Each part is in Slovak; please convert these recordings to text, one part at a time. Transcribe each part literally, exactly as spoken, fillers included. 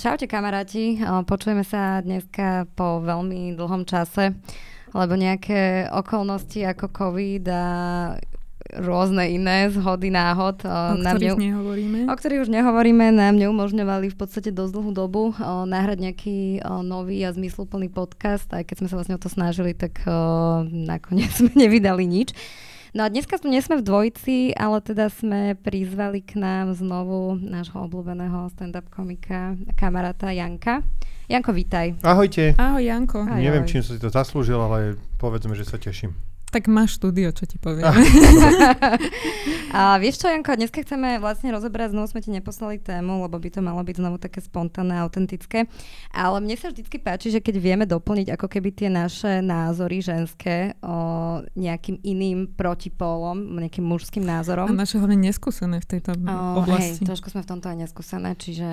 Čaute kamaráti, počujeme sa dneska po veľmi dlhom čase, lebo nejaké okolnosti ako COVID a rôzne iné zhody náhod, o ktorých, mňu, nehovoríme. o ktorých už nehovoríme, nám neumožňovali v podstate dosť dlhú dobu o, nahrať nejaký o, nový a zmysluplný podcast, aj keď sme sa vlastne o to snažili, tak o, nakoniec sme nevydali nič. No a dneska tu nie sme v dvojici, ale teda sme prizvali k nám znovu nášho obľúbeného stand-up komika, kamaráta Janka. Janko, vítaj. Ahojte. Ahoj, Janko. Ahoj. Neviem, čím som si to zaslúžil, ale povedzme, že sa teším. Tak máš štúdio, čo ti poviem. Ah, a vieš čo, Janko, dneska chceme vlastne rozobrať, znovu sme ti neposlali tému, lebo by to malo byť znovu také spontánne, autentické. Ale mne sa vždycky páči, že keď vieme doplniť ako keby tie naše názory ženské o nejakým iným protipólom, nejakým mužským názorom. A naše hlavne neskúsené v tejto o, oblasti. Hej, trošku sme v tomto aj neskúsené, čiže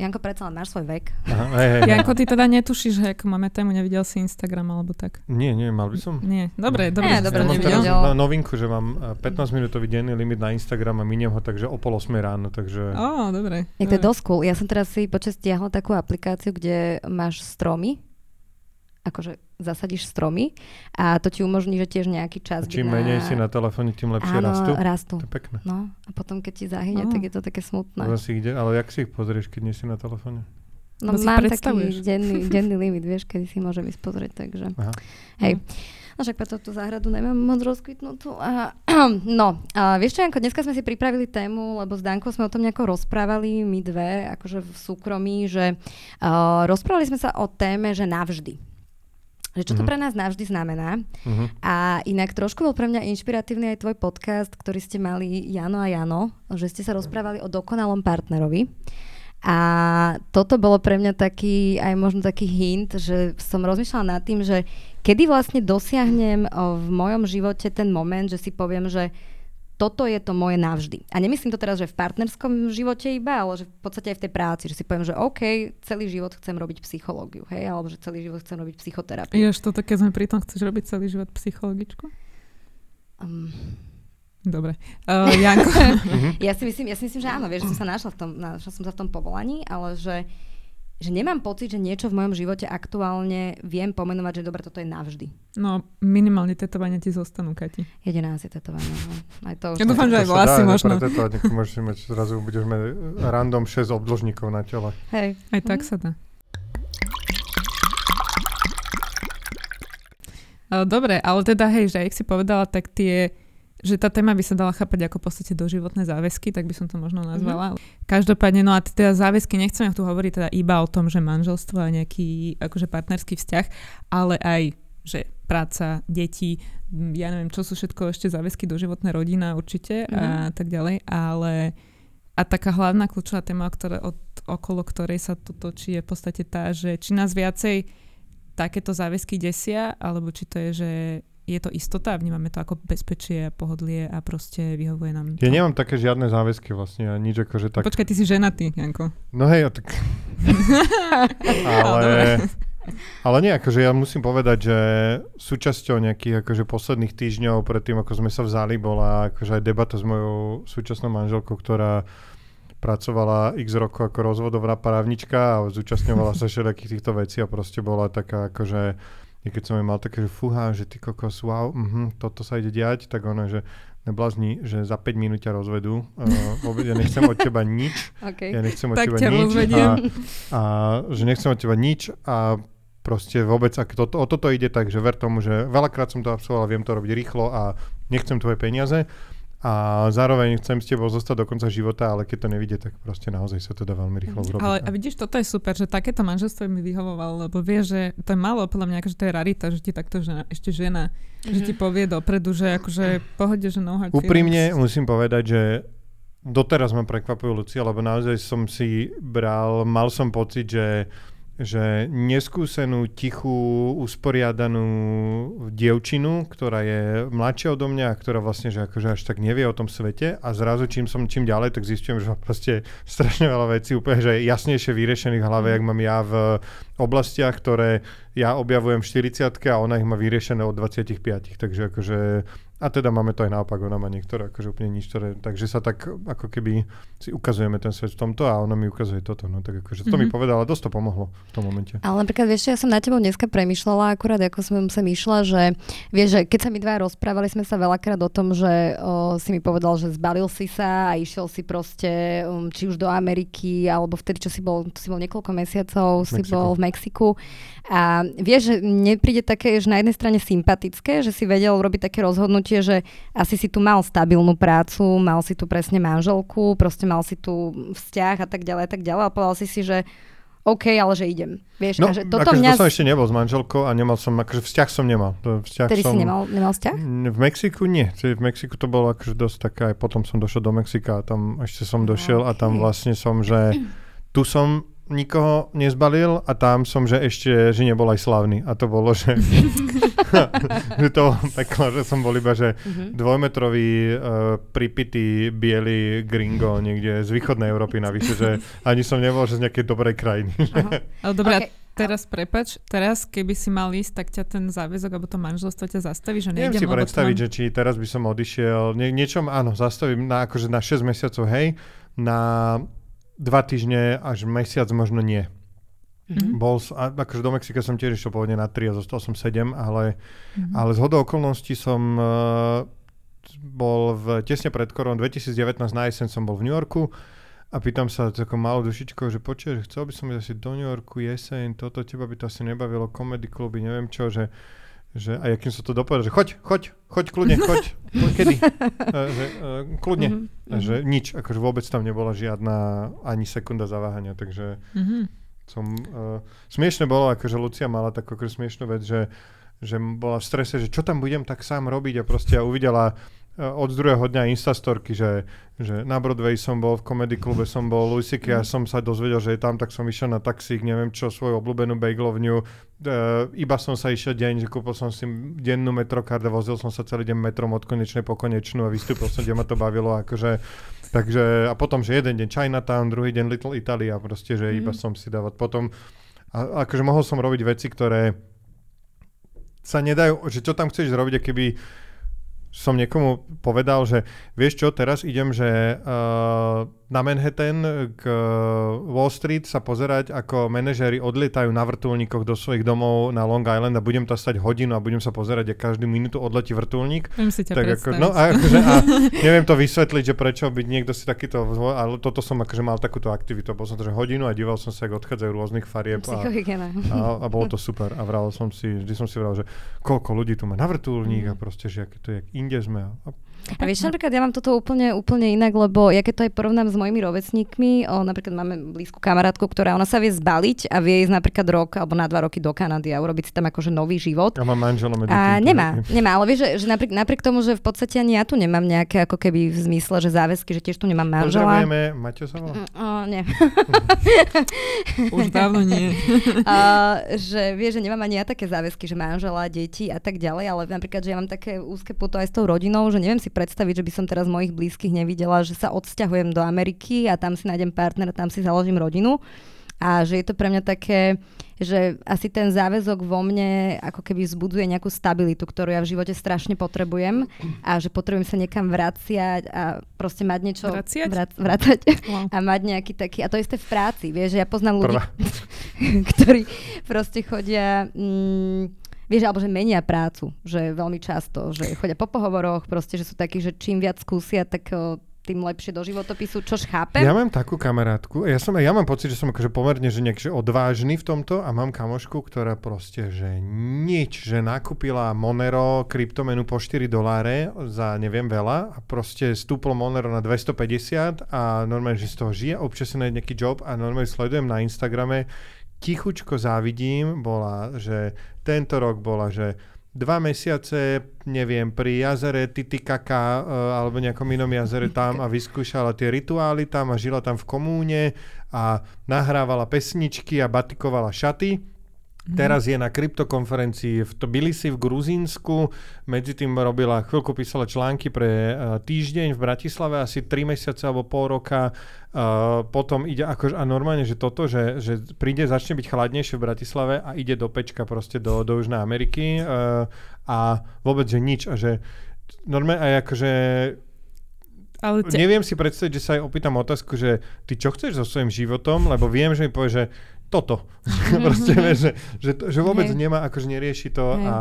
Janko, predsa len máš svoj vek. Aha, hej, hej, Janko, ty teda netušíš, že ako máme tému, nevidel si Instagram alebo tak? Nie, nie, mal by som. Nie, dobre, dobre. Ja, dobre, ja mám teraz na novinku, že mám pätnásťminútový denný limit na Instagram a miniem ho takže o pol osmej ráno, takže... Ó, dobre. Je to dosť cool. Ja som teraz si počas stiahla takú aplikáciu, kde máš stromy, akože zasadíš stromy a to ti umožní, že tiež nejaký čas... A čím menej na... si na telefóne, tým lepšie áno, rastú. Áno, rastú. To je pekné. No, a potom, keď ti zahynie, oh. tak je to také smutné. Zase ide, ale jak si ich pozrieš, keď nie si na telefóne? No, no mám taký denný, denný limit, vieš, kedy si môžem ísť pozrieť, takže... Aha. Hej. No. No však preto tú záhradu nemám moc rozkvitnutú. A, no, a vieš čo, Janko, dneska sme si pripravili tému, lebo s Dankou sme o tom nejako rozprávali, my dve, akože v súkromí, že uh, rozprávali sme sa o téme, že navždy. Že čo to pre nás navždy znamená. Uh-huh. A inak trošku bol pre mňa inšpiratívny aj tvoj podcast, ktorý ste mali Jano a Jano, že ste sa rozprávali o dokonalom partnerovi. A toto bolo pre mňa taký, aj možno taký hint, že som rozmýšľala nad tým, že kedy vlastne dosiahnem v mojom živote ten moment, že si poviem, že toto je to moje navždy. A nemyslím to teraz, že v partnerskom živote iba, ale že v podstate aj v tej práci, že si poviem, že OK, celý život chcem robiť psychológiu, hej, alebo že celý život chcem robiť psychoterapiu. Jež toto, keď sme pri tom, chceš robiť celý život psychologičku? Um... Dobre. Uh, Janko. ja, si myslím, ja si myslím, že áno, vieš, že som sa našla v tom, našla som sa v tom povolaní, ale že, že nemám pocit, že niečo v mojom živote aktuálne viem pomenovať, že dobre, toto je navždy. No, minimálne tetovania ti zostanú, Kati. jedenásť je tetovania. Aj to už. Ja dúfam, že aj vlasy možno. Dá, tetovať, môžeš mať zrazu, budeš mať random šesť obdĺžnikov na tele. Hej. Aj tak hm. sa dá. Uh, dobre, ale teda, hej, že ak si povedala, tak tie... že tá téma by sa dala chápať ako v podstate doživotné záväzky, tak by som to možno nazvala. Mm-hmm. Každopádne, no a teda záväzky, nechcem tu hovoriť teda iba o tom, že manželstvo a nejaký akože partnerský vzťah, ale aj, že práca, deti, ja neviem, čo sú všetko ešte záväzky, doživotné, rodina určite mm-hmm. a tak ďalej, ale a taká hlavná kľúčová téma, ktoré, od, okolo ktorej sa to točí, je v podstate tá, že či nás viacej takéto záväzky desia, alebo či to je, že je to istota, vnímame to ako bezpečie a pohodlie a proste vyhovuje nám to. Ja nemám také žiadne záväzky vlastne a nič akože tak... Počkaj, ty si ženatý, Janko. No hej, ja tak... ale... ale nie, akože ja musím povedať, že súčasťou nejakých akože posledných týždňov predtým, ako sme sa vzali, bola akože aj debata s mojou súčasnou manželkou, ktorá pracovala x rokov ako rozvodová právnička a zúčastňovala sa všelijakých týchto vecí a proste bola taká akože... Keď som jej mal také, že fúha, že ty kokos, wow, mm-hmm, toto sa ide diať, tak ono, že neblázni, že za päť minút ťa rozvedú. Uh, ja nechcem od teba nič. Okay. Ja nechcem od tak teba ťa nič. A, a že nechcem od teba nič a proste vôbec, ak to, o toto ide, takže ver tomu, že veľakrát som to absolvoval, viem to robiť rýchlo a nechcem tvoje peniaze. A zároveň chcem s tebou zostať do konca života, ale keď to nevidie, tak proste naozaj sa to dá veľmi rýchlo zrobiť. Ale a vidíš, toto je super, že takéto manželstvo mi vyhovovalo, lebo vieš, že to je málo, podľa mňa, akože to je rarita, že ti takto žena, ešte žena, mm-hmm. že ti povie dopredu, že akože pohode, že no hard feelings. Úprimne musím povedať, že doteraz ma prekvapujú Lucia, lebo naozaj som si bral, mal som pocit, že že neskúsenú, tichú, usporiadanú dievčinu, ktorá je mladšia odo mňa, ktorá vlastne že akože až tak nevie o tom svete a zrazu čím som čím ďalej, tak zistujem, že proste strašne veľa vecí úplne, že jasnejšie vyriešených v hlave, jak mám ja v oblastiach, ktoré ja objavujem štyridsiatke a ona ich má vyriešené od dvadsaťpäť. Takže akože, a teda máme to aj naopak, ona má niektoré akože úplne nič, ktoré, takže sa tak ako keby si ukazujeme ten svet v tomto a ona mi ukazuje toto. No tak akože to mm-hmm. mi povedala, dosť to pomohlo v tom momente. Ale napríklad vieš, ja som na tebou dneska premýšľala, akurát ako som sa myšla, že vieš, že keď sa my dva rozprávali, sme sa veľakrát o tom, že o, si mi povedal, že zbalil si sa a išiel si proste um, či už do Ameriky, alebo vtedy, čo si bol, si bol niekoľko mesiacov, si bol v Mexiku. A vieš, že mne príde také, že na jednej strane sympatické, že si vedel robiť také rozhodnutie, že asi si tu mal stabilnú prácu, mal si tu presne manželku, proste mal si tu vzťah a tak ďalej a tak ďalej a povedal si si, že OK, ale že idem. Vieš, no, akože mňa... to som ešte nebol s manželkou a nemal som, akože vzťah som nemal. Vzťah Tedy som... si nemal, nemal vzťah? V Mexiku nie. V Mexiku to bolo akože dosť taká, aj potom som došiel do Mexika a tam ešte som došiel okay. a tam vlastne som, že tu som nikoho nezbalil a tam som, že ešte, že nebol aj slavný. A to bolo, že... že to peklo, že som bol iba, že mm-hmm. dvojmetrový uh, pripitý biely gringo niekde z východnej Európy navyše, že ani som nebol, že z nejakej dobrej krajiny. Ale dobrá, okay. Teraz prepač, teraz keby si mal ísť, tak ťa ten záväzok alebo to manželstvo ťa zastaví, že nejdem, neviem si predstaviť, mám... že či teraz by som odišiel, nie, niečom áno, zastavím na, akože na šesť mesiacov, hej, na dva týždne až mesiac možno nie. Mm-hmm. Bol, akože do Mexika som tiež išiel pôvodne na tri a zostal som sedem, ale, mm-hmm. ale zhodou okolností som uh, bol v, tesne pred koronou dvetisícdevätnásť na jeseň som bol v New Yorku a pýtam sa takou malou dušičkou, že počuj, chcel by som ísť asi do New Yorku jeseň, toto teba by to asi nebavilo, comedy kluby, neviem čo, že, že a jakým sa to dopovedal, že choď, choď, choď kľudne, choď, kedy, uh, že, uh, kľudne, mm-hmm. že nič, akože vôbec tam nebola žiadna ani sekunda zaváhania, takže... Mm-hmm. Som, uh, smiešne bolo, akože Lucia mala takú smiešnú vec, že, že bola v strese, že čo tam budem tak sám robiť a proste ja uvidela uh, od druhého dňa Instastorky, že, že na Broadway som bol, v Comedy klube som bol, Luciky a som sa dozvedel, že je tam, tak som išiel na taxík, neviem čo, svoju obľúbenú baglovňu, uh, iba som sa išiel deň, že kúpil som si dennú metrokardu, vozil som sa celý deň metrom od konečnej po konečnú a vystúpil som, kde ma to bavilo, akože takže a potom, že jeden deň Chinatown, druhý deň Little Italia, proste, že mm. iba som si dávať potom. A, akože mohol som robiť veci, ktoré sa nedajú, že čo tam chceš robiť, keby som niekomu povedal, že vieš čo, teraz idem, že uh, na Manhattan k Wall Street sa pozerať, ako manažéri odlietajú na vrtuľníkoch do svojich domov na Long Island a budem tam stať hodinu a budem sa pozerať, ako každú minútu odletí vrtuľník. Tak ako, no a, akože, a neviem to vysvetliť, že prečo by niekto si takýto, ale toto som akože mal takúto aktivitu. Bol som to, že hodinu a díval som sa, ako odchádzajú rôznych farieb a, a, a bolo to super. A vral som si, vždy som si vral, že koľko ľudí tu má na vrtuľník a proste, že aký to je, inde sme. A vieš, napríklad ja mám toto úplne, úplne inak, lebo ja keď to aj porovnám s mojimi rovesníkmi, o, napríklad máme blízku kamarátku, ktorá ona sa vie zbaliť a vie ísť napríklad rok alebo na dva roky do Kanady a urobiť si tam akože nový život. A má manžela medzi tým. Nemá, nemá, ale vieš, že, že napriek, napriek tomu, že v podstate ani ja tu nemám nejaké ako keby v zmysle, že záväzky, že tiež tu nemám manžela. Pozdravujeme Maťo Savo? O, nie. Už dávno nie. A, že vieš, že nemám ani ja také záväzky, že manžela, deti a tak ďalej, ale napríklad, že ja mám také úzke puto aj s tou rodinou, že neviem si predstaviť, že by som teraz mojich blízkych nevidela, že sa odsťahujem do Ameriky a tam si nájdem partnera, tam si založím rodinu. A že je to pre mňa také, že asi ten záväzok vo mne ako keby vzbudzuje nejakú stabilitu, ktorú ja v živote strašne potrebujem a že potrebujem sa niekam vraciať a proste mať niečo... Vraciať? Vrac, vracať. No. A mať nejaký taký... A to isté v práci, vieš, že ja poznám ľudí, ktorí proste chodia... Mm, vieš, alebo že menia prácu, že veľmi často, že chodia po pohovoroch, proste, že sú takí, že čím viac skúsia, tak tým lepšie do životopisu, čož chápem. Ja mám takú kamarátku, ja, som, ja mám pocit, že som akože pomerne že niekde odvážny v tomto a mám kamošku, ktorá proste, že nič, že nakúpila Monero kryptomenu po štyri doláre za neviem veľa a proste stúplo Monero na dvestopäťdesiat a normálne, že z toho žije, občas si nájde nejaký job a normálne sledujem na Instagrame, tichučko závidím, bola, že tento rok bola, že dva mesiace, neviem, pri jazere Titikaka alebo nejakom inom jazere tam a vyskúšala tie rituály tam a žila tam v komúne a nahrávala pesničky a batikovala šaty. Teraz je na kryptokonferencii v Tbilisi v Gruzínsku. Medzi tým robila chvíľku, písala články pre Týždeň v Bratislave, asi tri mesiace alebo pol roka. Potom ide akože, a normálne, že toto, že, že príde, začne byť chladnejšie v Bratislave a ide do pečka proste do, do Južnej Ameriky a vôbec, že nič. A že normálne aj akože... Ale te... Neviem si predstaviť, že sa aj opýtam otázku, že ty čo chceš so svojím životom, lebo viem, že mi povie, že toto. Proste, že, že, že vôbec Hej. nemá, akože nerieši to. Hej. A...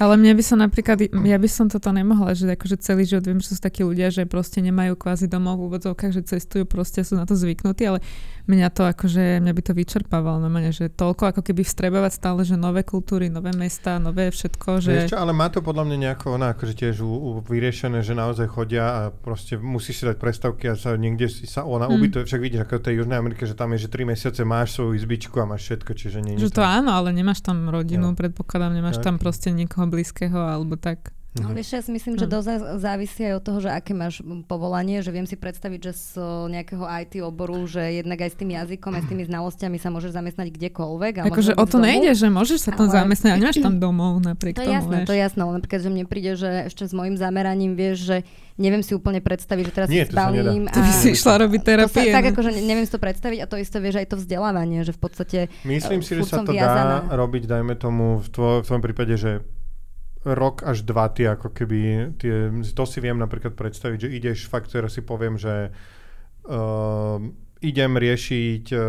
Ale mne by som napríklad, ja by som toto nemohla, že akože celý život viem, že sú takí ľudia, že proste nemajú kvázi domov v úvodzovkách, že cestujú, proste sú na to zvyknutí, ale mňa to akože, mňa by to vyčerpávalo na mňa, že toľko ako keby vstrebovať stále, že nové kultúry, nové mesta, nové všetko, že... Ešte, ale má to podľa mňa nejako, ona akože tiež u, u vyriešené, že naozaj chodia a proste musíš si dať prestávky a sa niekde si sa ona ubytuje, mm. však vidíš, ako v tej Južnej Amerike, že tam je, že tri mesiace máš svoju izbičku a máš všetko, čiže nie je. Že to tam... áno, ale nemáš tam rodinu, no. predpokladám, nemáš tak. Tam proste niekoho blízkeho alebo tak. No vieš, ja si myslím, že dosť závisí aj od toho, že aké máš povolanie, že viem si predstaviť, že z nejakého í té oboru, že jednak aj s tým jazykom, aj s tými znalosťami sa môžeš zamestnať kdekoľvek. Akože o to nejde, že môžeš sa tam ale... zamestnať, ale nemáš tam domov napriek to tomu. Jasné, to je jasné, napríklad, že mne príde, že ešte s mojím zameraním vieš, že neviem si úplne predstaviť, že teraz nie, si spalím. Ty by si išla robiť terapie. Tak akože neviem si to predstaviť a to isté vieš aj to vzdelávanie, že v podstate myslím si, že sa to dá robiť, dajme tomu v tvojom prípade, že rok až dva ty ako keby tie, to si viem napríklad predstaviť, že ideš fakt, teraz si poviem, že uh, idem riešiť uh,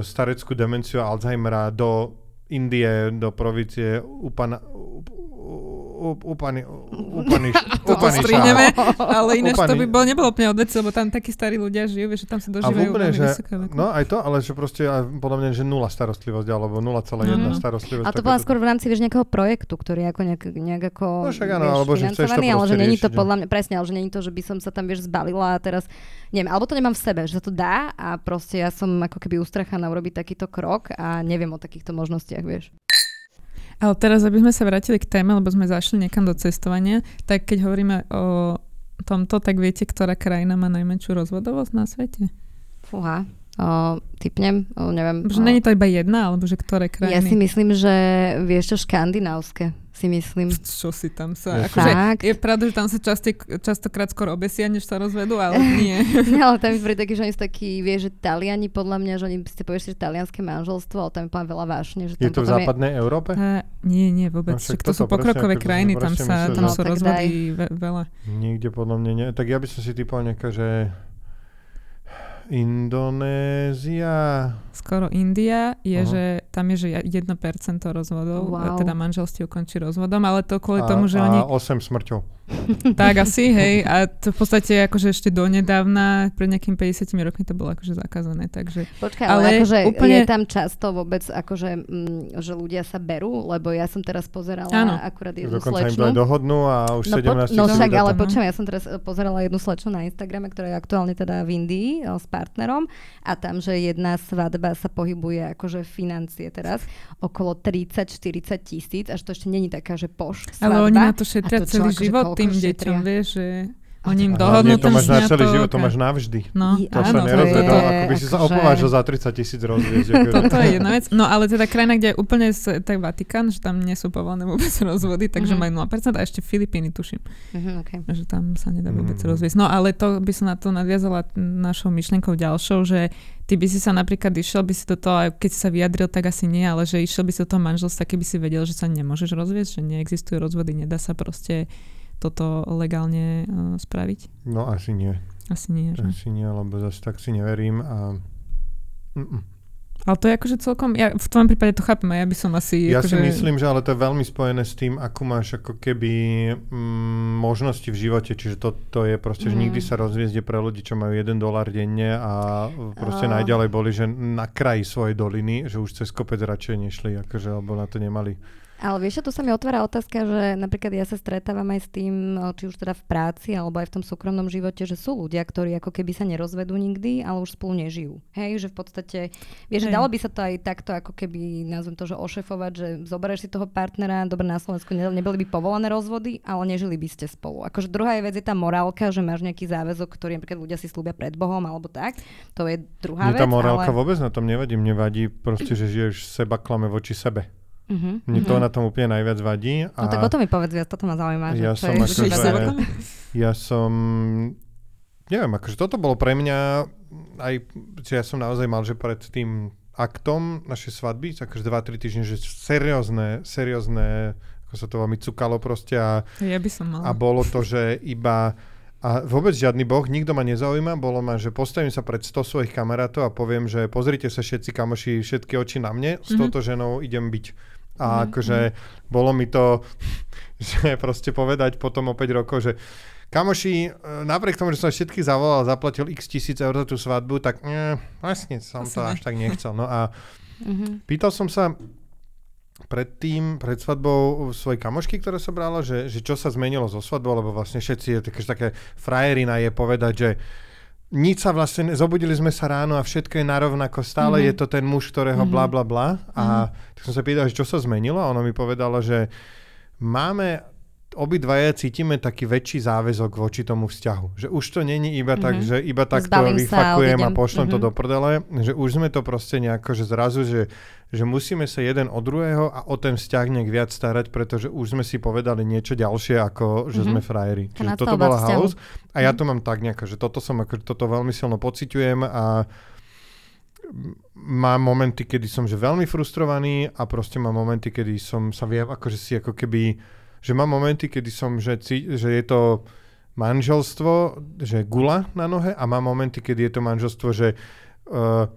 stareckú demenciu Alzheimera do Indie, do provície Upana, up, up, upani, upani, upani, to strihneme, ale ináč upani. To by bolo, nebolo úplne odveci, lebo tam takí starí ľudia žijú, vieš, že tam sa dožívajú úplne vysoké veku. No aj to, ale že proste podľa mňa, že nula starostlivosť, alebo nula celá jedna no, no. starostlivosť. A to bola skôr v rámci, vieš, nejakého projektu, ktorý ako nejak, nejak ako, no, však, áno, vieš, alebo že financovaný, ale že není to podľa mňa, presne, ale že není to, že by som sa tam, vieš, zbalila a teraz, neviem, alebo to nemám v sebe, že sa to dá a proste ja som ako keby ustrachaná urobiť takýto krok a neviem o takýchto možnostiach. Vieš. Ale teraz, aby sme sa vrátili k téme, lebo sme zašli niekam do cestovania, tak keď hovoríme o tomto, tak viete, ktorá krajina má najmenšiu rozvodovosť na svete? Fúha, o, typnem, o, neviem. Že není to iba jedna, alebo že ktoré krajiny? Ja si myslím, že vieš čo, škandinávske. Si myslím. Čo si tam sa... Akože je pravda, že tam sa častie, častokrát skoro obesia, než sa rozvedú, ale nie. No, ale tam je príde taký, že oni sú taký, vieš, že Taliani, podľa mňa, že oni ste povieš, že talianské manželstvo, ale tam je plán veľa vášne. Že tam je to v západnej je... Európe? A, nie, nie, vôbec. No, to sú pokrokové krajiny, tam sa tam sú rozvody veľa. Nikde podľa mňa nie. Tak ja by som si typal nejaká, že... Indonézia. Skoro India je, uh-huh. že tam je, že jedno percento rozvodov, wow. teda manželstiev končí rozvodom, ale to kvôli a, tomu, že a oni... A osem smrťov. Tak asi, hej. A to v podstate akože ešte donedávna, pred nejakým päťdesiatimi rokmi to bolo akože zakázané, takže... Počkaj, ale, ale akože úplne... je tam často vôbec akože, m, že ľudia sa berú, lebo ja som teraz pozerala ano. akurát jednu dokonca slečnu. Dokonca im dohodnú a už no, sedemnásť... No však, ale počkaj, ja som teraz pozerala jednu slečnu na Instagrame, ktorá je aktuálne teda v Indii, partnerom a tam, že jedna svadba sa pohybuje akože financie teraz okolo tridsať štyridsať tisíc, až to ešte není taká, že poš svadba. Ale oni na to šetria to, celý akože život tým deťom, vieš, že oni im dohodnú ten žňatok. To máš na celý život, to máš navždy. No, to áno, sa nerozvedol, ako by si sa opovážil že... za tridsať tisíc rozviezť. Toto je jedna vec. No ale teda krajina, kde je úplne tak Vatikán, že tam nie sú povolené vôbec rozvody, takže mm-hmm. majú nula percent a ešte Filipíny, tuším. Mm-hmm, okay. Že tam sa nedá vôbec mm-hmm. rozviezť. No ale to by som na to nadviazala našou myšlienkou ďalšou, že ty by si sa napríklad išiel by si do toho, keď si sa vyjadril, tak asi nie, ale že išiel by si do toho manželstva, keby si vedel, že sa nemôžeš rozviezť, že neexistujú rozvody, nedá sa proste toto legálne uh, spraviť? No asi nie. Asi nie. Že? Asi nie, lebo zase tak si neverím a... Mm-mm. Ale to je akože celkom... Ja v tvojom prípade to chápem a ja by som asi... Ja akože... si myslím, že ale to je veľmi spojené s tým, akú máš ako keby mm, možnosti v živote. Čiže to, to je proste, mm. že nikdy sa rozviezde pre ľudí, čo majú jeden dolár denne a proste uh. najďalej boli, že na kraji svojej doliny, že už cez kopec radšej nešli, akože, alebo na to nemali. Ale vieš, tu sa mi otvára otázka, že napríklad ja sa stretávam aj s tým, či už teda v práci alebo aj v tom súkromnom živote, že sú ľudia, ktorí ako keby sa nerozvedú nikdy, ale už spolu nežijú. Hej, že v podstate, vieš, že dalo by sa to aj takto ako keby, nazvem to, že ošefovať, že zoberieš si toho partnera, dobre, na Slovensku neboli by povolané rozvody, ale nežili by ste spolu. Akože druhá vec je tá morálka, že máš nejaký záväzok, ktorý napríklad ľudia si slúbia pred Bohom alebo tak. To je druhá Mne vec, tá morálka ale... vôbec na tom nevadí, mne vadí proste, že žiješ seba klame voči sebe. Uh-huh. Mne to uh-huh. na tom úplne najviac vadí. A no tak o tom mi povedz viac, toto ma zaujíma. Ja som akože... Ja som... Neviem, akože toto bolo pre mňa aj... Ja som naozaj mal, že pred tým aktom našej svadby, akože dva tri týždne, že seriózne, seriózne, ako sa to veľmi cukalo proste a... Ja by som mal. A bolo to, že iba... A vôbec žiadny boh, nikto ma nezaujíma, bolo ma, že postavím sa pred sto svojich kamarátov a poviem, že pozrite sa všetci kamoši, všetky oči na mne, s mm-hmm. touto ženou idem byť. A mm-hmm. akože bolo mi to, že proste povedať potom o päť rokov, že kamoši, napriek tomu, že som všetky zavolal a zaplatil x tisíc eur za tú svadbu, tak ne, vlastne som to až tak nechcel. No a mm-hmm. pýtal som sa predtým, pred svadbou svojej kamošky, ktorá sa brala, že, že čo sa zmenilo zo svadbou, lebo vlastne všetci je také, také frajerina je povedať, že nič sa vlastne, zobudili sme sa ráno a všetko je narovnako, stále mm-hmm. je to ten muž, ktorého mm-hmm. bla bla bla. A mm-hmm. tak som sa pýtal, že čo sa zmenilo a ona mi povedala, že máme, obidvaja cítime taký väčší záväzok voči tomu vzťahu. Že už to není iba tak, mm-hmm. že iba takto vyfakujem a pošlem mm-hmm. to do prdele, že už sme to proste nejako, že zrazu, že že musíme sa jeden od druhého a o ten vzťah nejak viac starať, pretože už sme si povedali niečo ďalšie, ako že mm-hmm. sme frajeri. Čiže toto bola haus. A ja to mám tak nejako, že toto som ako, toto veľmi silno pociťujem a mám momenty, kedy som že veľmi frustrovaný a proste mám momenty, kedy som sa viem, akože si ako keby, že mám momenty, kedy som, že, že je to manželstvo, že gula na nohe a mám momenty, kedy je to manželstvo, že uh,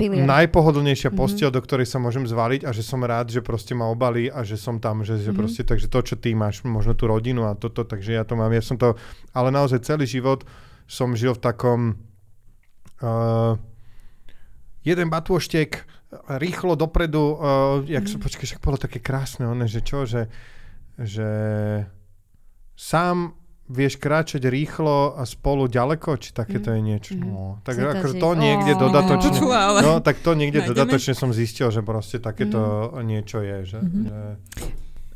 Pilier. Najpohodlnejšia posteľ, mm-hmm. do ktorej sa môžem zvaliť a že som rád, že proste ma obalí a že som tam, že, že mm-hmm. proste, takže to, čo ty máš, možno tú rodinu a toto, takže ja to mám, ja som to, ale naozaj celý život som žil v takom uh, jeden batôštek, rýchlo dopredu, uh, jak mm-hmm. sa, počkej, však bolo také krásne, one, že čo, že, že sám vieš kráčať rýchlo a spolu ďaleko, či také to je niečo. No, tak akože to niekde dodatočne. No, tak to niekde dodatočne som zistil, že proste takéto niečo je, že, mm-hmm. že...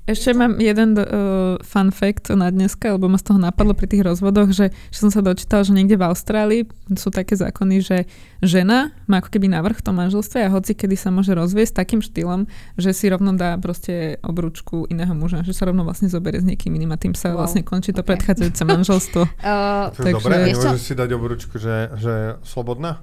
Ešte mám jeden uh, fun fact na dneska, lebo ma z toho napadlo pri tých rozvodoch, že, že som sa dočítala, že niekde v Austrálii sú také zákony, že žena má ako keby navrch v tom manželstve a hoci kedy sa môže rozviesť takým štýlom, že si rovno dá proste obručku iného muža, že sa rovno vlastne zoberie s niekým iným a tým sa wow. vlastne končí to okay. predchádzajúce manželstvo. uh, Takže... Dobre, nemôžeš si dať obručku, že, že slobodná?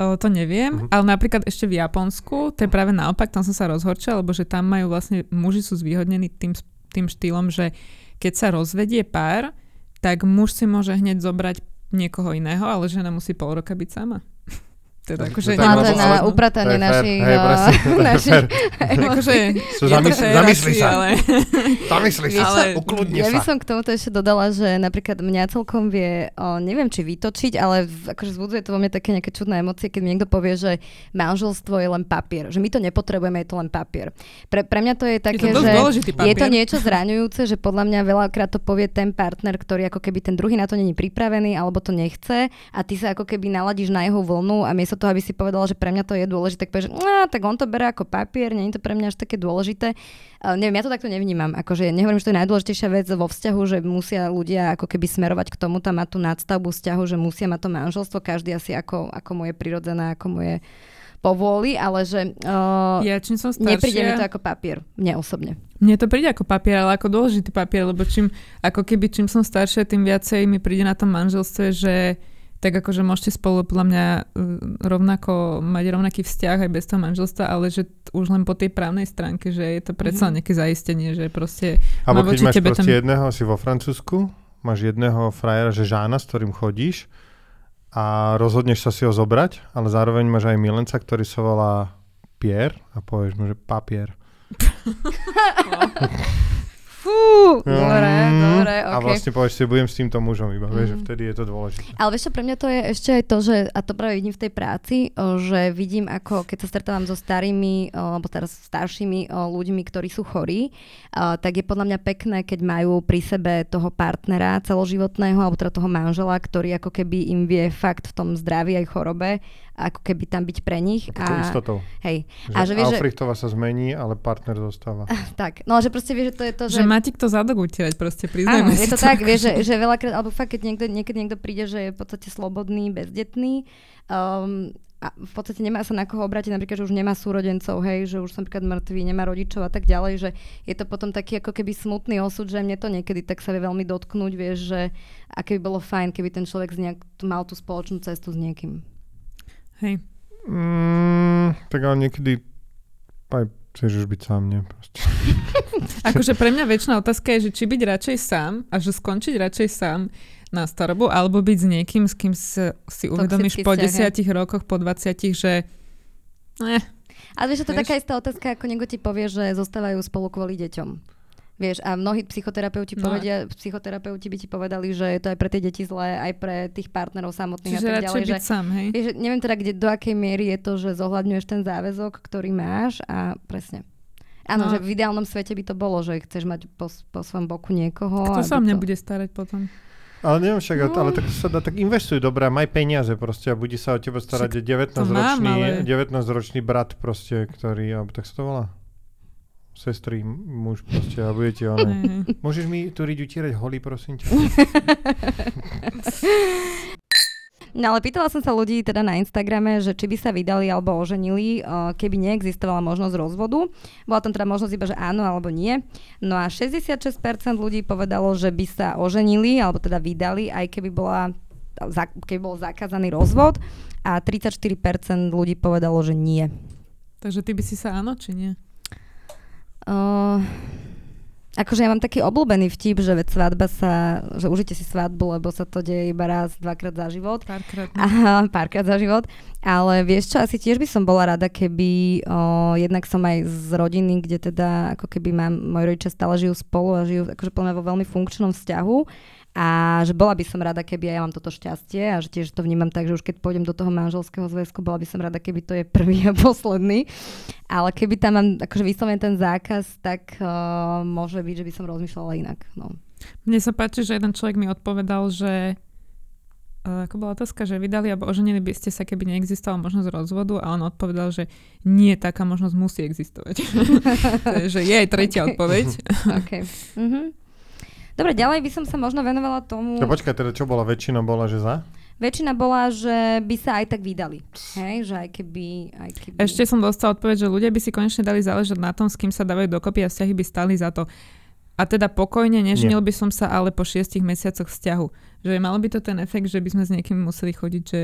O, to neviem, uh-huh. ale napríklad ešte v Japonsku, to je práve naopak, tam som sa rozhorčila, lebo že tam majú vlastne, muži sú zvýhodnení tým, tým štýlom, že keď sa rozvedie pár, tak muž si môže hneď zobrať niekoho iného, ale žena musí pol roka byť sama. Teda akože... No, ale to je na upratanie našich... Hej, presne. Zamysli sa. Zamysli sa. Ukludni sa. Ja by som k tomuto ešte dodala, že napríklad mňa celkom vie, o, neviem, či vytočiť, ale v, akože vzbudzuje to vo mne také nejaké čudné emócie, keď mi niekto povie, že manželstvo je len papier. Že my to nepotrebujeme, je to len papier. Pre, pre mňa to je také, je to že je to niečo zraňujúce, že podľa mňa veľakrát to povie ten partner, ktorý ako keby ten druhý na to není pripravený, alebo to nechce a ty sa ako keby naladíš na jeho vlnu a miesto toho, aby si povedala, že pre mňa to je dôležité, tak povieš, tak on to berá ako papier, nie je to pre mňa až také dôležité. Uh, neviem, ja to takto nevnímam. Akože nehovorím, že to je najdôležitejšia vec vo vzťahu, že musia ľudia ako keby smerovať k tomu, tam má tú nadstavbu vzťahu, že musia mať to manželstvo, každý asi ako, ako mu je prirodzené, ako mu je povôli, ale že uh, ja, čím som staršia, nepríde mi to ako papier, mne osobne. Mne to príde ako papier, ale ako dôležitý papier, lebo čím, ako keby čím som staršia, tým viacej mi príde na tom manželstve, že tak akože môžete spolu podľa mňa rovnako mať rovnaký vzťah aj bez toho manželstva, ale že už len po tej právnej stránke, že je to predsa nejaké zaistenie, že proste... Alebo keď máš proste ten... jedného, si vo Francúzsku, máš jedného frajera, že Žána, s ktorým chodíš a rozhodneš sa si ho zobrať, ale zároveň máš aj milenca, ktorý sa volá Pierre a povieš mu, že papier. Fú, dobre, dobre, okej. A vlastne povieš si, budem s týmto mužom iba, mm. vieš, že vtedy je to dôležité. Ale vieš čo, pre mňa to je ešte aj to, že, a to práve vidím v tej práci, že vidím, ako keď sa stretávam so starými, alebo teraz staršími ľuďmi, ktorí sú chorí, tak je podľa mňa pekné, keď majú pri sebe toho partnera celoživotného, alebo teda toho manžela, ktorý ako keby im vie fakt v tom zdraví aj chorobe, ako keby tam byť pre nich. A istotou. Hej. Že a že vieš, Alfrichtova sa zmení, ale partner zostáva. Tak, no že proste vieš, že to je to, že... Že má ti kto zadok utierať, proste priznajme si to. Áno, je to tak, vieš, že, že veľakrát, alebo fakt, keď niekto, niekedy niekto príde, že je v podstate slobodný, bezdetný, um, a v podstate nemá sa na koho obrátiť, napríklad, že už nemá súrodencov, hej, že už som napríklad mŕtvý, nemá rodičov a tak ďalej, že je to potom taký ako keby smutný osud, že mne to niekedy tak sa vie veľmi dotknúť, vieš, že aké by bolo fajn, keby ten človek nejak mal tú spoločnú cestu s niekým. Hej. Mm, tak ale niekedy aj chceš už byť sám, nie? Akože pre mňa väčšiná otázka je, že či byť radšej sám a že skončiť radšej sám na starobu, alebo byť s niekým, s kým sa, si uvedomíš po desiatich rokoch, po dvadsiatich, že... Eh, ale vieš, to je taká istá otázka, ako niekto ti povie, že zostávajú spolu kvôli deťom. Vieš, a mnohí psychoterapeuti povedia, no. psychoterapeuti by ti povedali, že je to aj pre tie deti zlé, aj pre tých partnerov samotných. Čiže a tak ďalej. Čiže radšej byť sám, hej? Vieš, neviem teda, kde, do akej miery je to, že zohľadňuješ ten záväzok, ktorý máš a presne. Áno, no. Že v ideálnom svete by to bolo, že chceš mať po, po svojom boku niekoho. Kto sa o mne bude starať potom? Ale neviem však, no. ale tak sa dá, tak investuj dobrá, maj peniaze proste a bude sa o teba starať devätnásťročný ale... devätnásťročný brat proste, ktorý, tak sa to volá? Sestry, muž proste, a budete ono. Môžeš mi tu riť utierať holí, prosím ťa? No ale pýtala som sa ľudí teda na Instagrame, že či by sa vydali alebo oženili, keby neexistovala možnosť rozvodu. Bola tam teda možnosť iba, že áno alebo nie. No a šesťdesiatšesť percent ľudí povedalo, že by sa oženili alebo teda vydali, aj keby bola keby bol zakázaný rozvod. A tridsaťštyri percent ľudí povedalo, že nie. Takže ty by si sa áno, či nie? Uh, akože ja mám taký obľúbený vtip, že veď svadba sa, že užite si svadbu, lebo sa to deje iba raz, dvakrát za život. Párkrát. Aha, párkrát za život. Ale vieš čo, asi tiež by som bola rada, keby uh, jednak som aj z rodiny, kde teda ako keby mám, moji rodičia stále žijú spolu a žijú akože plne vo veľmi funkčnom vzťahu. A že bola by som rada, keby aj ja mám toto šťastie a že tiež to vnímam tak, že už keď pôjdem do toho manželského zväzku, bola by som rada, keby to je prvý a posledný. Ale keby tam mám akože vyslovený ten zákaz, tak uh, môže byť, že by som rozmýšľala inak. No. Mne sa páči, že jeden človek mi odpovedal, že uh, ako bola otázka, že vydali alebo oženili by ste sa, keby neexistovala možnosť rozvodu, a on odpovedal, že nie, taká možnosť musí existovať. Takže je aj tretia okay. odpoveď. okay. Mhm. Dobre, ďalej by som sa možno venovala tomu... Ja, počkaj, teda čo bola? Väčšina bola, že za? Väčšina bola, že by sa aj tak vydali. Hej, že aj keby, aj keby... Ešte som dostala odpoveď, že ľudia by si konečne dali záležať na tom, s kým sa dávajú dokopy a vzťahy by stáli za to. A teda pokojne, neženil by som sa ale po šiestich mesiacoch vzťahu. Že malo by to ten efekt, že by sme s niekým museli chodiť, že...